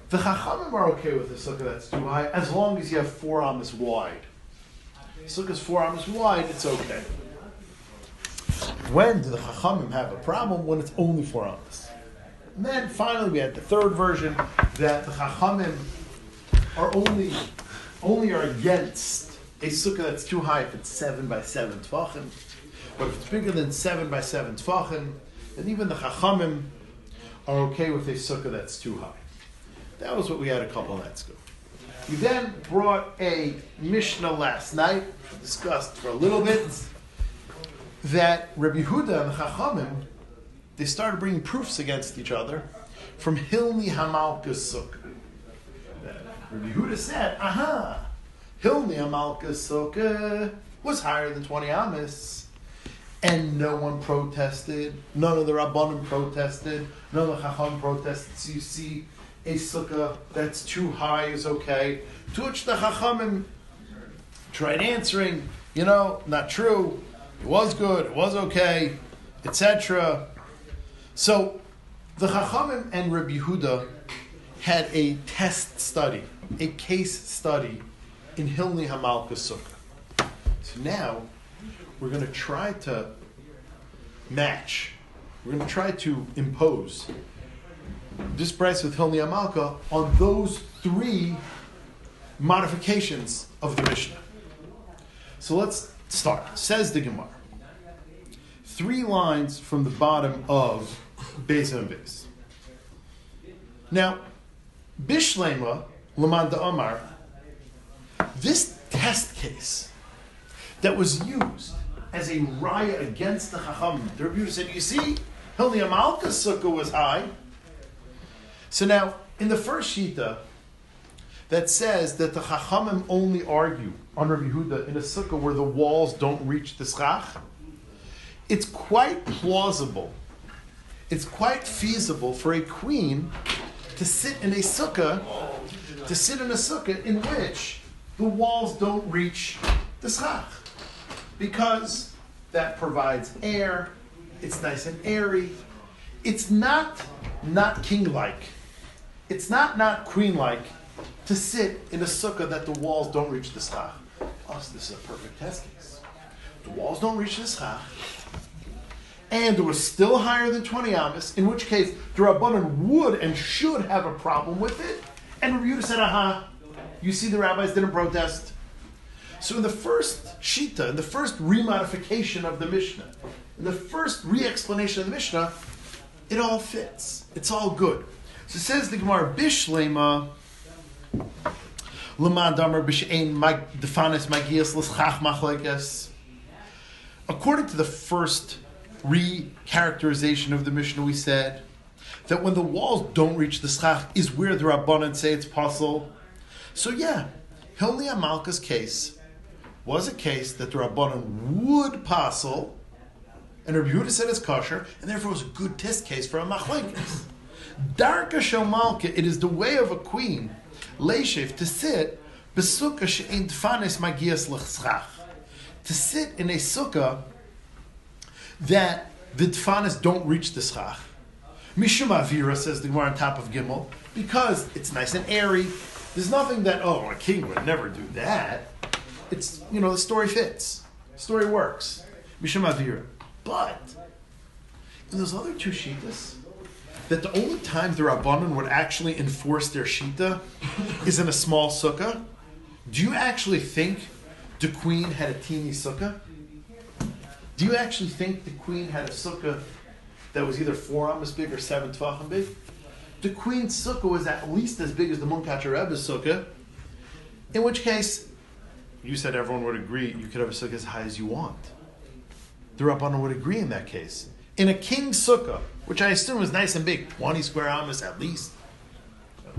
the Chachamim are okay with a sukkah that's too high as long as you have four amos wide. Sukkah's four amos wide, it's okay. When do the Chachamim have a problem? When it's only four amos. And then finally we had the third version that the Chachamim are only only are against a sukkah that's too high if it's seven by seven tefachim. But if it's bigger than seven by seven tefachim, then even the Chachamim are okay with a sukkah that's too high. That was what we had a couple nights ago. We then brought a Mishnah last night, discussed for a little bit, that Rabbi Yehuda and the Chachamim, they started bringing proofs against each other from Hilni HaMalka's sukkah. Rabbi Yehuda said, aha, Hilni HaMalka's sukkah was higher than twenty amos, and no one protested, none of the Rabbanim protested, none of the Chachamim protested. So you see, a sukkah that's too high is okay. To which the Chachamim tried answering, you know, not true. It was good, it was okay, et cetera. So the Chachamim and Rabbi Yehuda had a test study, a case study in Hilni HaMalka Sukkah. So now we're going to try to match, we're going to try to impose this price with Hilni HaMalka on those three modifications of the Mishnah. So let's start. Says the Gemara, three lines from the bottom of Beis Hamikdash. Now, Bishleima Laman D'Amar, this test case that was used as a raya against the Chachamim, the Rebbe said, you see, Hilni HaMalka's sukkah was high. So now, in the first shita that says that the Chachamim only argue on Rabbi Yehuda in a sukkah where the walls don't reach the schach, it's quite plausible, it's quite feasible for a queen to sit in a sukkah, to sit in a sukkah in which the walls don't reach the schach, because that provides air, it's nice and airy, it's not not king-like. It's not not queen-like to sit in a sukkah that the walls don't reach the schach. Us, this is a perfect test case. The walls don't reach the schach, and it was still higher than twenty amos, in which case the Rabbanan would and should have a problem with it. And Rabbi Yehuda said, aha, you see the rabbis didn't protest. So in the first shita, in the first remodification of the Mishnah, in the first re-explanation of the Mishnah, it all fits. It's all good. So it says the Gemara, Bishleima Laman D'Amar B'She'ein Defanes Magias L'Schach Machlekes. According to the first re-characterization of the Mishnah we said, that when the walls don't reach the schach is where the Rabbanan say it's possible. So yeah, Hilni HaMalka's case was a case that the Rabbanan would passel, and Rabbi Yehuda said it's kosher, and therefore it was a good test case for a machlekes. Darka shel malka, it is the way of a queen, leishiv, to sit besukah she'ein tfanes magias l'schach, to sit in a sukkah that the tfanes don't reach the schach. Mishum avira, says the Gemara on top of Gimel, because it's nice and airy. There's nothing that, oh, a king would never do that. It's, you know, the story fits. The story works. Mishum avira. But in those other two shittas, that the only time the Rabbanan would actually enforce their shita is in a small sukkah, do you actually think the queen had a teeny sukkah? Do you actually think the queen had a sukkah that was either four amas big or seven tvachim big? The queen's sukkah was at least as big as the Munkacher Rebbe's sukkah, in which case, you said everyone would agree you could have a sukkah as high as you want. The Rabbanan would agree in that case. In a king's sukkah, which I assume is nice and big, twenty square amas at least,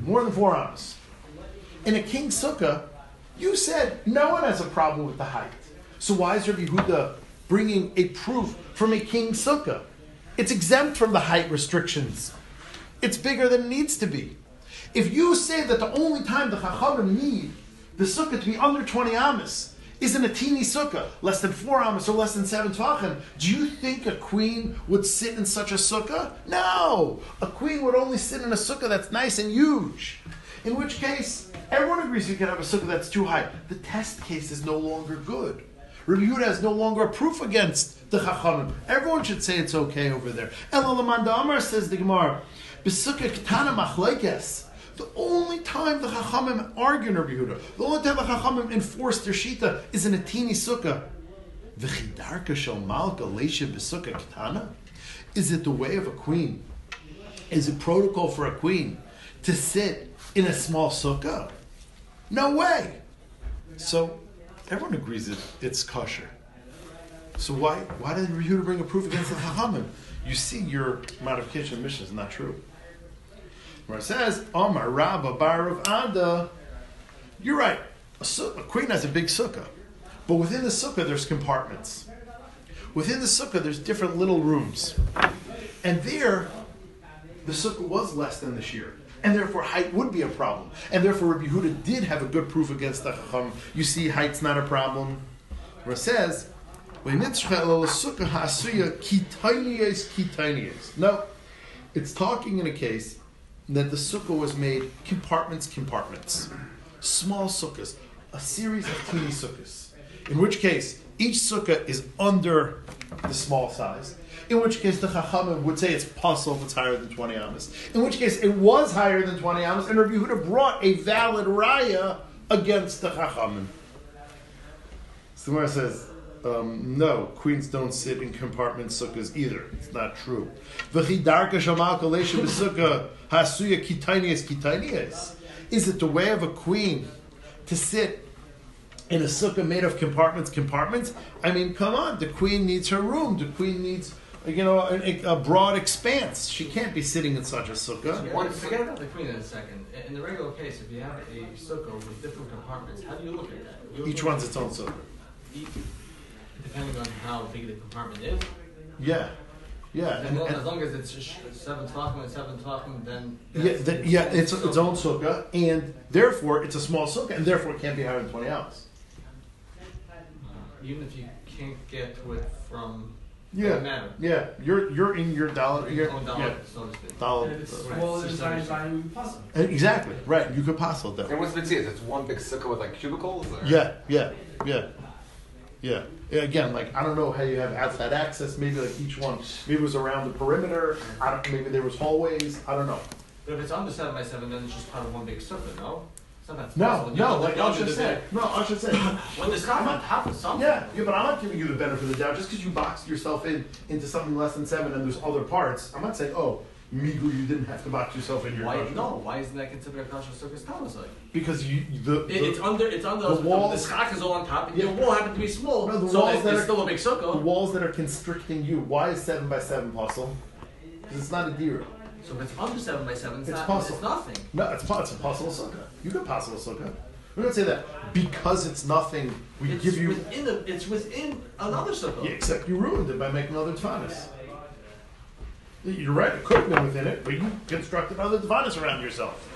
more than four amas. In a king's sukkah, you said no one has a problem with the height. So why is Rabbi Yehuda bringing a proof from a king's sukkah? It's exempt from the height restrictions. It's bigger than it needs to be. If you say that the only time the Chachamim need the sukkah to be under twenty amas isn't a teeny sukkah, less than four amas or less than seven tvachim, do you think a queen would sit in such a sukkah? No! A queen would only sit in a sukkah that's nice and huge. In which case, everyone agrees you can have a sukkah that's too high. The test case is no longer good. Rabbi Yehuda has no longer a proof against the Chachamim. Everyone should say it's okay over there. Elalamanda Amar, says the Gemara, B'sukkah ketana machlekes. The only time the Chachamim argue in Rabbi Yehuda, the only time the Chachamim enforce their shita is in a teeny sukkah. V'chidarka shel malka leishiv b'sukkah ketana. Is it the way of a queen? Is it protocol for a queen to sit in a small sukkah? No way. So everyone agrees that it's kosher. So why why did Rabbi Yehuda bring a proof against the Chachamim? You see, your modification of Mishnah is not true. Where it says, Amar Rabba Bar Aba, you're right, a, su- a queen has a big sukkah, but within the sukkah there's compartments. Within the sukkah there's different little rooms. And there, the sukkah was less than this year, and therefore height would be a problem. And therefore Rabbi Yehuda did have a good proof against the Chacham. You see, height's not a problem. Where it says, no, it's talking in a case that the sukkah was made compartments, compartments. Small sukkahs, a series of teeny sukkahs. In which case, each sukkah is under the small size. In which case, the Chachamim would say it's possible if it's higher than twenty amas. In which case, it was higher than twenty amas, and Rabbi Yehuda brought a valid raya against the Chachamim. Somewhere says, Um, no, queens don't sit in compartment sukkahs either. It's not true. Is it the way of a queen to sit in a sukkah made of compartments, compartments? I mean, come on. The queen needs her room. The queen needs, you know, a, a broad expanse. She can't be sitting in such a sukkah. Yeah, One, forget about the queen in a second. In the regular case, if you have a sukkah with different compartments, how do you look at that? Each one's its own sukkah. Each Depending on how big the compartment is. Yeah, yeah. And, and, well, and as long as it's seven talking and seven talking, then yeah, the, yeah, it's its own sukkah, and therefore it's a small sukkah, and therefore it can't be higher than twenty ounces. Uh, even if you can't get to it from yeah, matter. yeah, you're you're in your dollar, in your own dollar, yeah. so to speak. Dollar. It's uh, well, it's not impossible. Exactly right. You could possible that. And what's the deal? It's one big sukkah with like cubicles. Or? Yeah, yeah, yeah. Yeah. Again, like I don't know how you have outside access. Maybe like each one, maybe it was around the perimeter. I don't. Maybe there was hallways. I don't know. But if it's under seven by seven, then it's just part of one big sukkah, no? It's not that no, no. Like Usher said. No, Usher said. When there's not on top of something. Yeah, yeah. But I'm not giving you the benefit of the doubt just because you boxed yourself in into something less than seven and there's other parts. I'm not saying oh. Migu, you didn't have to box yourself in your why, kosher. No, why isn't that considered a kosher circus talus? Like? Because you, the, the... It's under, it's under, the, walls, the schach is all on top, and yeah. the wall happened to be small, no, so it's are, still a big circle. The walls that are constricting you, why is seven by seven possible? Because it's not a dira. So if it's under seven by seven, it's, it's, not, it's nothing. No, it's, it's a possible sukkah. You can possible sukkah. We're going to say that because it's nothing, we it's give you... Within a, it's within another sukkah. Yeah, except you ruined it by making other tvanas. You're right, it could have been within it, but you constructed other tvanas around yourself.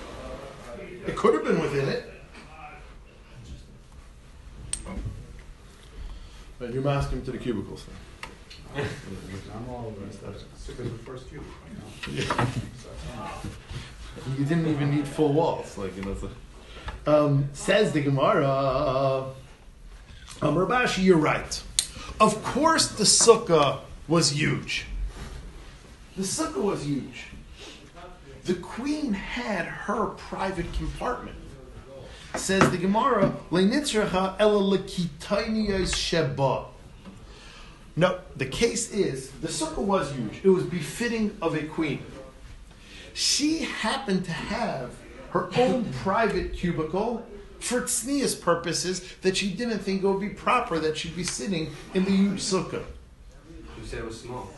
It could have been within it. But you mask him to the cubicles thing. I'm all over it. Sick as the first cubicle. Yeah. You didn't even need full walls, like you know. So. Um, says the Gemara, um, Rabashi, you're right. Of course, the sukkah was huge. The sukkah was huge. The queen had her private compartment. Says the Gemara, le'nitzracha ela l'kitainiyos sheba. No, the case is, the sukkah was huge. It was befitting of a queen. She happened to have her own private cubicle for tznius purposes that she didn't think it would be proper that she'd be sitting in the huge sukkah. You said it was small.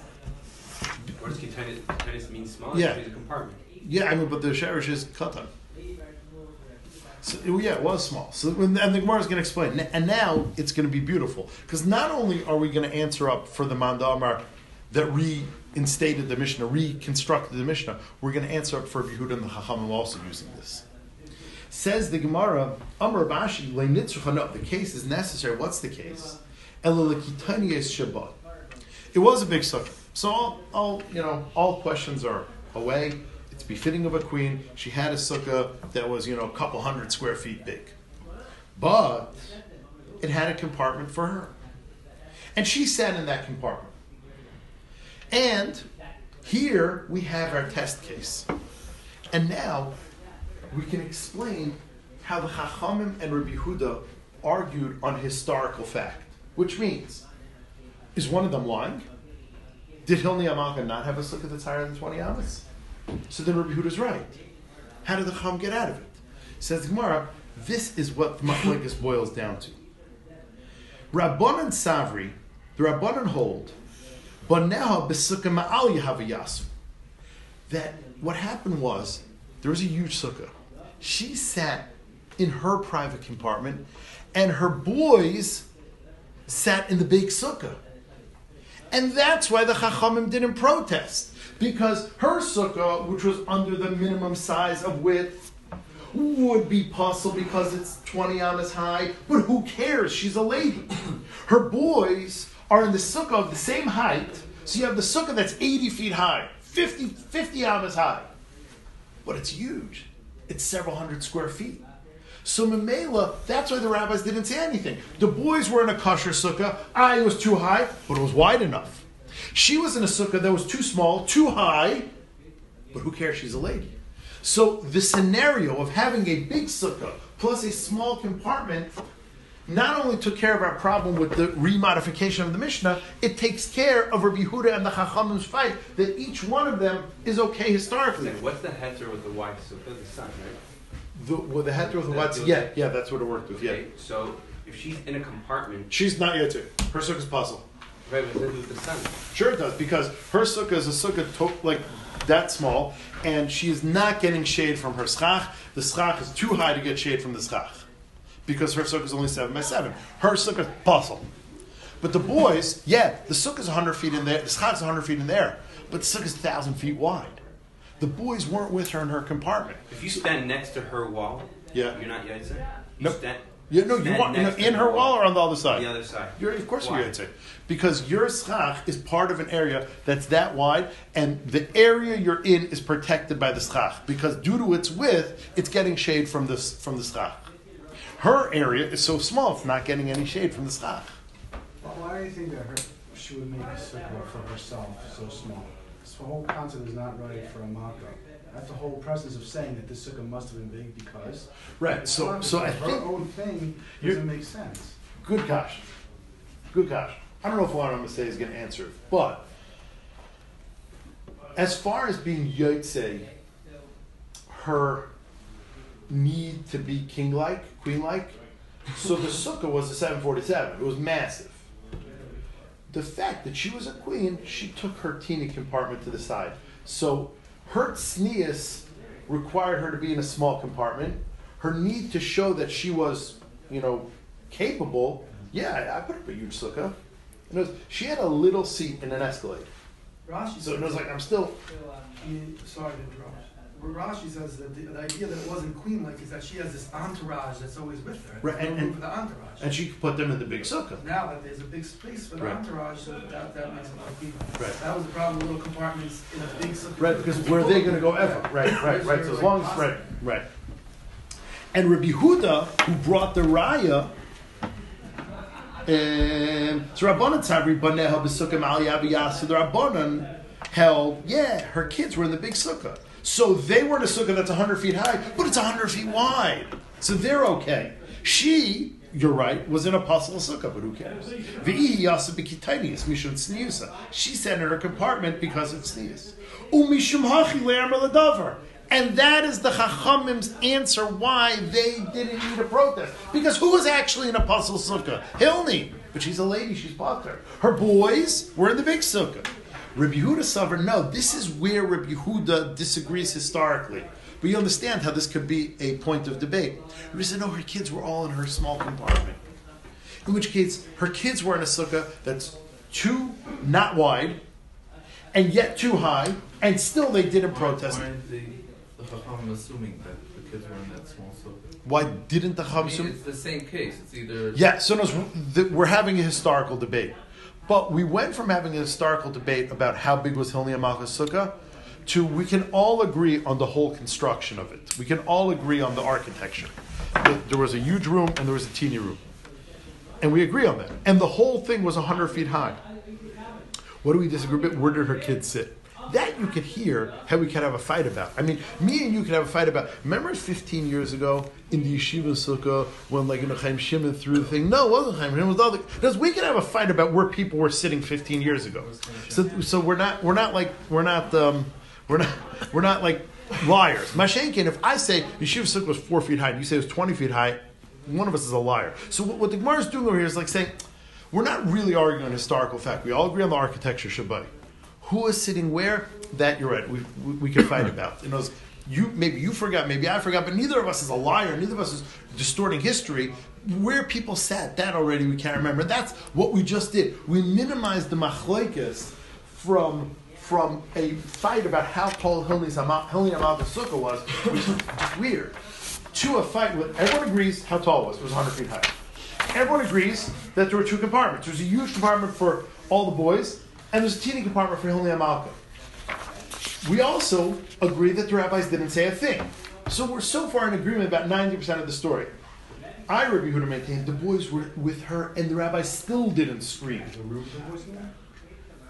What does kitainis mean small? Yeah. It's a compartment. Yeah, I mean, but the sherish is katan. So, yeah, it was small. So, and the Gemara is going to explain. And now it's going to be beautiful. Because not only are we going to answer up for the Mandamar that reinstated the Mishnah, reconstructed the Mishnah, we're going to answer up for Yehuda and the Chachamim also using this. Says the Gemara, Amar Bashi, le'nitzrucha, no, the case is necessary. What's the case? Ela l'kitainiyos sheba. It was a big sukkah. So all, all, you know, all questions are away. It's befitting of a queen. She had a sukkah that was, you know, a couple hundred square feet big. But it had a compartment for her. And she sat in that compartment. And here we have our test case. And now we can explain how the Chachamim and Rabbi Yehuda argued on historical fact. Which means, is one of them lying? Did Hilni HaMalka not have a sukkah that's higher than twenty amas? So then Rabbi Yehuda's right. How did the Chacham get out of it? Says the Gemara, this is what the Machlokes boils down to. Rabbanan Savri, the Rabbanan hold, Baneha b'sukkah ma'al yehavu yasu. That what happened was, there was a huge sukkah. She sat in her private compartment, and her boys sat in the big sukkah. And that's why the Chachamim didn't protest. Because her sukkah, which was under the minimum size of width, would be possible because it's twenty amas high. But who cares? She's a lady. Her boys are in the sukkah of the same height. So you have the sukkah that's eighty feet high, fifty, fifty amas high. But it's huge. It's several hundred square feet. So Memela, that's why the rabbis didn't say anything. The boys were in a kosher sukkah. I was too high, but it was wide enough. She was in a sukkah that was too small, too high, but who cares? She's a lady. So the scenario of having a big sukkah plus a small compartment not only took care of our problem with the remodification of the Mishnah, it takes care of Rabbi Yehuda and the Chachamim's fight that each one of them is okay historically. What's the heter with the wide sukkah? The sun, right? The, well, the heter with the wide sukkah? Yeah, yeah, that's what it worked with, okay, yeah. So if she's in a compartment... She's not yet too. Her sukkah's puzzle. Right, but it doesn't do the sun. Sure it does, because her sukkah is a sukkah to- like that small, and she is not getting shade from her schach. The schach is too high to get shade from the schach, because her sukkah is only seven by seven. Her sukkah is puzzle. But the boys, yeah, the sukkah is one hundred feet in there, the schach is one hundred feet in there, but the sukkah is one thousand feet wide. The boys weren't with her in her compartment. If you stand next to her wall, yeah. You're not yaitzer? You nope. stand- You, no, you want in, in her wall or on the other side? The other side. You're, of course why? You're Yaitzer. Because your schach is part of an area that's that wide, and the area you're in is protected by the schach. Because due to its width, it's getting shade from the, from the schach. Her area is so small, it's not getting any shade from the schach. Well, why do you think that her, she would make a sukkah for herself so small? This whole concept is not right for a mako. That's the whole presence of saying that this sukkah must have been big because... Right, so, so I think... Her own thing doesn't make sense. Good gosh. Good gosh. I don't know if what I'm going to say is going to answer it, but as far as being Yotze, her need to be king-like, queen-like, so the sukkah was a seven forty-seven. It was massive. The fact that she was a queen, she took her teeny compartment to the side. So... her tznius required her to be in a small compartment. Her need to show that she was, you know, capable. Yeah, I put up a huge sukkah. And it was, she had a little seat in an Escalade. Rashi so it was like, I'm still... Sorry to interrupt. But Rashi says that the, the idea that it wasn't queen-like is that she has this entourage that's always with her. Right, and, and, for the entourage. And she could put them in the big sukkah. Now that there's a big space for the right. entourage, so that, that makes it not queen-like. Right. That was the problem with little compartments in a big sukkah. Right, because where are they going to go ever? Yeah. Right, right, right. So as long as... Right, right. And Rabbi Yehuda, who brought the raya... Um, so Rabbanan held, yeah, her kids were in the big sukkah. So they were in a sukkah that's one hundred feet high, but it's one hundred feet wide. So they're okay. She, you're right, was in a pasul sukkah, but who cares? She sat in her compartment because it's sneezed. And that is the Chachamim's answer why they didn't need a protest. Because who was actually in a pasul sukkah? Hilni. But she's a lady, she's bothered. Her boys were in the big sukkah. Rabbi Yehuda suffered. No, this is where Rabbi Yehuda disagrees historically. But you understand how this could be a point of debate. Rabbi said, no, her kids were all in her small compartment. In which case, her kids were in a sukkah that's too not wide, and yet too high, and still they didn't protest. I'm assuming that the kids were in that small sukkah. Why didn't the Chacham? I mean, it's the same case. It's either yeah. So no, we're having a historical debate, but we went from having a historical debate about how big was Hilni HaMalka's sukkah to we can all agree on the whole construction of it. We can all agree on the architecture. There was a huge room and there was a teeny room, and we agree on that. And the whole thing was one hundred feet high. What do we disagree about? Where did her kids sit? That you could hear how we could have a fight about. I mean, me and you could have a fight about. Remember fifteen years ago in the yeshiva sukkah when like you know, Chaim Shimon threw the thing? No, it wasn't Chaim Shimon. It was the other. Because we could have a fight about where people were sitting fifteen years ago. So, so we're not, we're not like, we're not, um, we're not, we're not like liars. Mashenkin, if I say yeshiva sukkah was four feet high, and you say it was twenty feet high, one of us is a liar. So what, what the Gemara is doing over here is like saying, we're not really arguing on historical fact. We all agree on the architecture, Shabbat. Who is sitting where? That you're right. We we, we can fight about. You know, you maybe you forgot, maybe I forgot, but neither of us is a liar. Neither of us is distorting history. Where people sat, that already we can't remember. That's what we just did. We minimized the machloikas from from a fight about how tall Hilni HaMalka's sukkah was, which is weird, to a fight with everyone agrees how tall it was. It was one hundred feet high. Everyone agrees that there were two compartments. There was a huge compartment for all the boys. And there's a teeny compartment for Hilni HaMalka. We also agree that the rabbis didn't say a thing. So we're so far in agreement about ninety percent of the story. I, Rabbi Huda, maintained the boys were with her and the rabbis still didn't scream.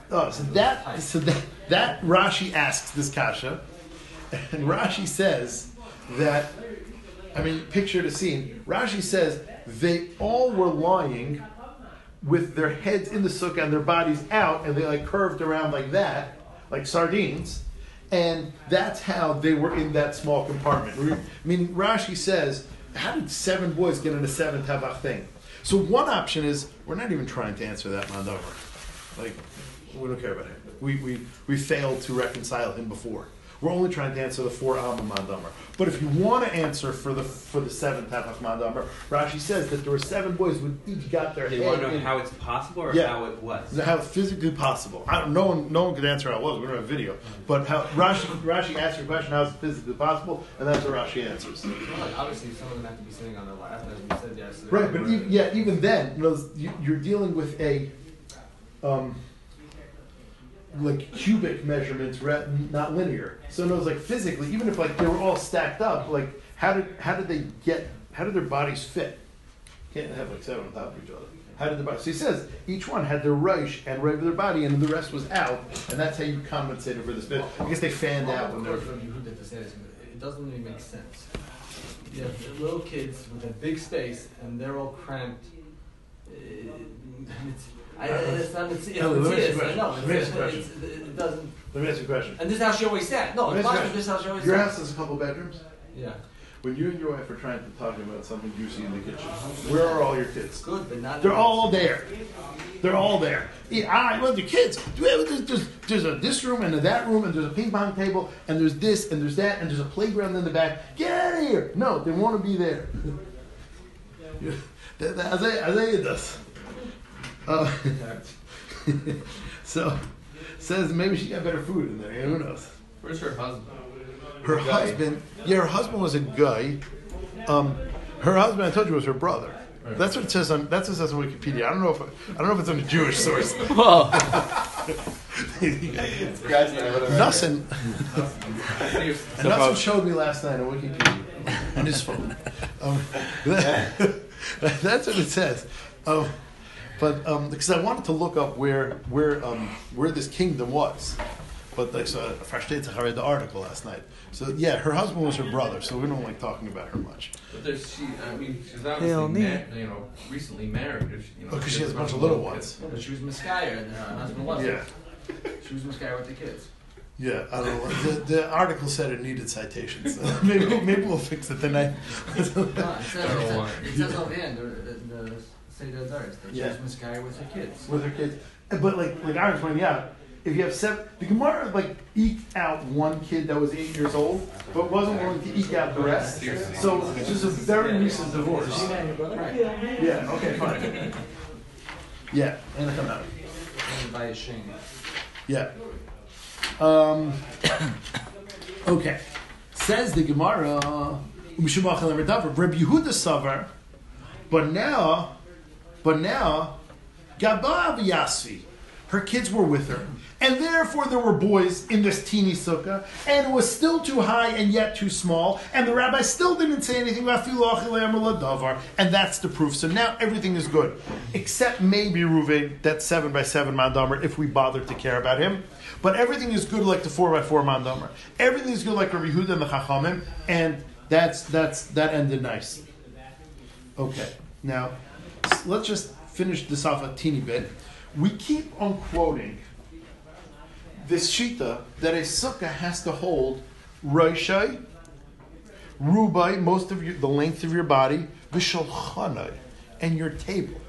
Oh, so that, so that, that Rashi asks this kasha. And Rashi says that, I mean, picture the scene. Rashi says they all were lying with their heads in the sukkah and their bodies out, and they like curved around like that, like sardines, and that's how they were in that small compartment. I mean, Rashi says, how did seven boys get in a seven tavach thing? So one option is, we're not even trying to answer that man over. Like, we don't care about him. We, we, we failed to reconcile him before. We're only trying to answer the four Alma Mandamer. But if you want to answer for the for the seventh half of Mandamer, Rashi says that there were seven boys who each got their head. They want to know how it's possible or yeah. how it was? How it's physically possible. I don't, no one no one could answer how it was. We don't have a video. But how Rashi Rashi asked your question, how it's physically possible, and that's what Rashi answers. Well, obviously, some of them have to be sitting on their lap, as you said yes. So right, but even, yeah, even then, you know, you're dealing with a... Um, like cubic measurements, not linear. So it was like physically, even if like they were all stacked up, like how did how did they get? How did their bodies fit? Can't have like seven on top of each other. How did the body? So he says each one had their reish and right of their body, and the rest was out, and that's how you compensated for this bit. I guess they fanned well, out when they were. It doesn't really make sense. You have little kids with a big space, and they're all cramped. It's, I, it's not, it's, it's, no, it's, it's, it's, no, it's, it's, it's, it doesn't. Let me ask you a question. And this is how she always sat. No, it's not. This is how she always sat. Your house has a couple bedrooms? Yeah. When you and your wife are trying to talk about something juicy in the kitchen, where are all your kids? Good, but not. They're all there. They're all there. I love the kids. There's, there's, there's a this room and a that room and there's a ping pong table and there's this and there's that and there's a playground in the back. Get out of here! No, they want to be there. Isaiah does. Uh, so says maybe she got better food in there. Who knows? Where's her husband? Her husband, yeah, her husband was a guy. Um, her husband, I told you, was her brother. Right. That's what it says on. That's what it says on Wikipedia. I don't know if I don't know if it's on a Jewish source. Nothing. And that's what showed me last night on Wikipedia on his phone. Um, that, that's what it says. Um, but um, because I wanted to look up where where um, where this kingdom was. But like, so I read the article last night. So yeah, her husband was her brother, so we don't like talking about her much. But there's she, I mean, she's obviously ma- you know, recently married. Because you know, oh, she has a bunch of little ones. But she was Miscaya and her husband wasn't. Yeah. She was Miscaya with the kids. Yeah, I don't know. The, the article said it needed citations. So maybe maybe we'll fix it tonight. No, it says, it says over the end, the, the, the Seder Zaris, that she yeah. was Miscaya with her kids. With her kids. But like, like I was pointing out, if you have seven, the Gemara like eked out one kid that was eight years old, but wasn't willing to eke out the rest. So it's just a very recent divorce. Yeah. Okay. Fine. Yeah. And come out. By a shame. Yeah. Um. Okay. Says the Gemara. Rabbi Yehuda savar, but now, but now, Gabav Yassi. Her kids were with her, and therefore there were boys in this teeny sukkah, and it was still too high and yet too small, and the rabbi still didn't say anything about filoch le'am ladavar, and that's the proof. So now everything is good, except maybe Ruvain, that seven by seven mandamer, if we bothered to care about him. But everything is good like the four by four mandamer. Everything is good like Rabbi Yehuda and the Chachamim, and that's that's that ended nice. Okay, now let's just finish this off a teeny bit. We keep on quoting this shita that a sukkah has to hold reishai, rubai, most of your, the length of your body, v'shulchanai, and your table.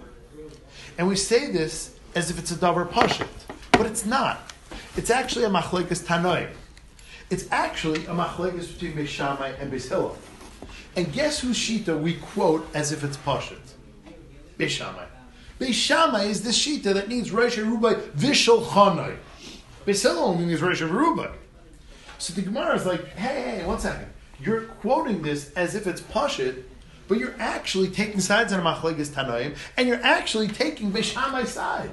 And we say this as if it's a davar pashut, but it's not. It's actually a machlekes Tanayim. It's actually a machlekes between Beis Shamai and Beis Hillel. And guess whose shita we quote as if it's pashut? Beis Shamai. Beis Shammai is the shita that needs Reish Rubai Vishulchanai. Beis Hillel only needs Reish Rubai. So the Gemara is like, hey, hey, one second. You're quoting this as if it's Pashit, but you're actually taking sides on a Machlegis Tanaim, and you're actually taking Beis Shammai's side.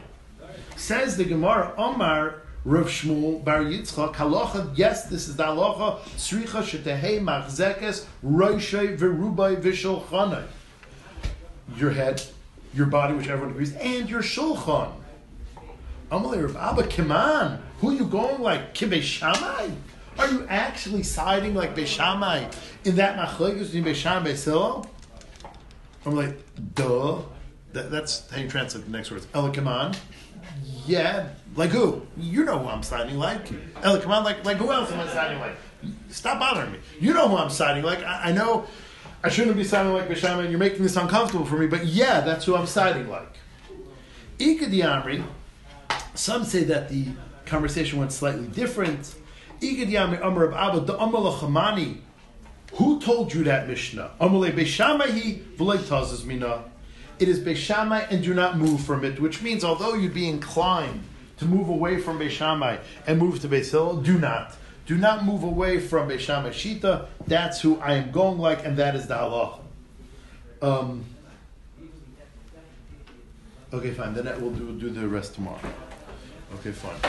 Says the Gemara, Omar Rav Shmuel Bar Yitzchak, Halacha, yes, this is the Halacha, Sricha Shetehei Machzekes Reishai Verubai Vishulchanai. Your head, your body, which everyone agrees, and your shulchan. Amalei Rav Abba, come on. Who are you going like? Ki Beis Shammai? Are you actually siding like Beis Shammai in that machlekus in Beis Shammai Beis Hillel? I'm like, duh. That, that's how you translate the next words. Ela kaman. Yeah, like who? You know who I'm siding like. Ela kaman, like like who else am I siding like? Stop bothering me. You know who I'm siding like. I, I know. I shouldn't be siding like Beis Shammai, and you're making this uncomfortable for me, but yeah, that's who I'm siding like. Ika di Amri, some say that the conversation went slightly different. Ika di Amri, Amr Rav Abba, Amr Lachamani, who told you that Mishnah? Amr Beis Shammai hi, v'lei tazuz mina. It is Beis Shammai and do not move from it, which means although you'd be inclined to move away from Beis Shammai and move to Beis Hillel, do not. Do not move away from Beis Shammai shita. That's who I am going like, and that is the halacha. Um, okay, fine. Then we'll do do the rest tomorrow. Okay, fine.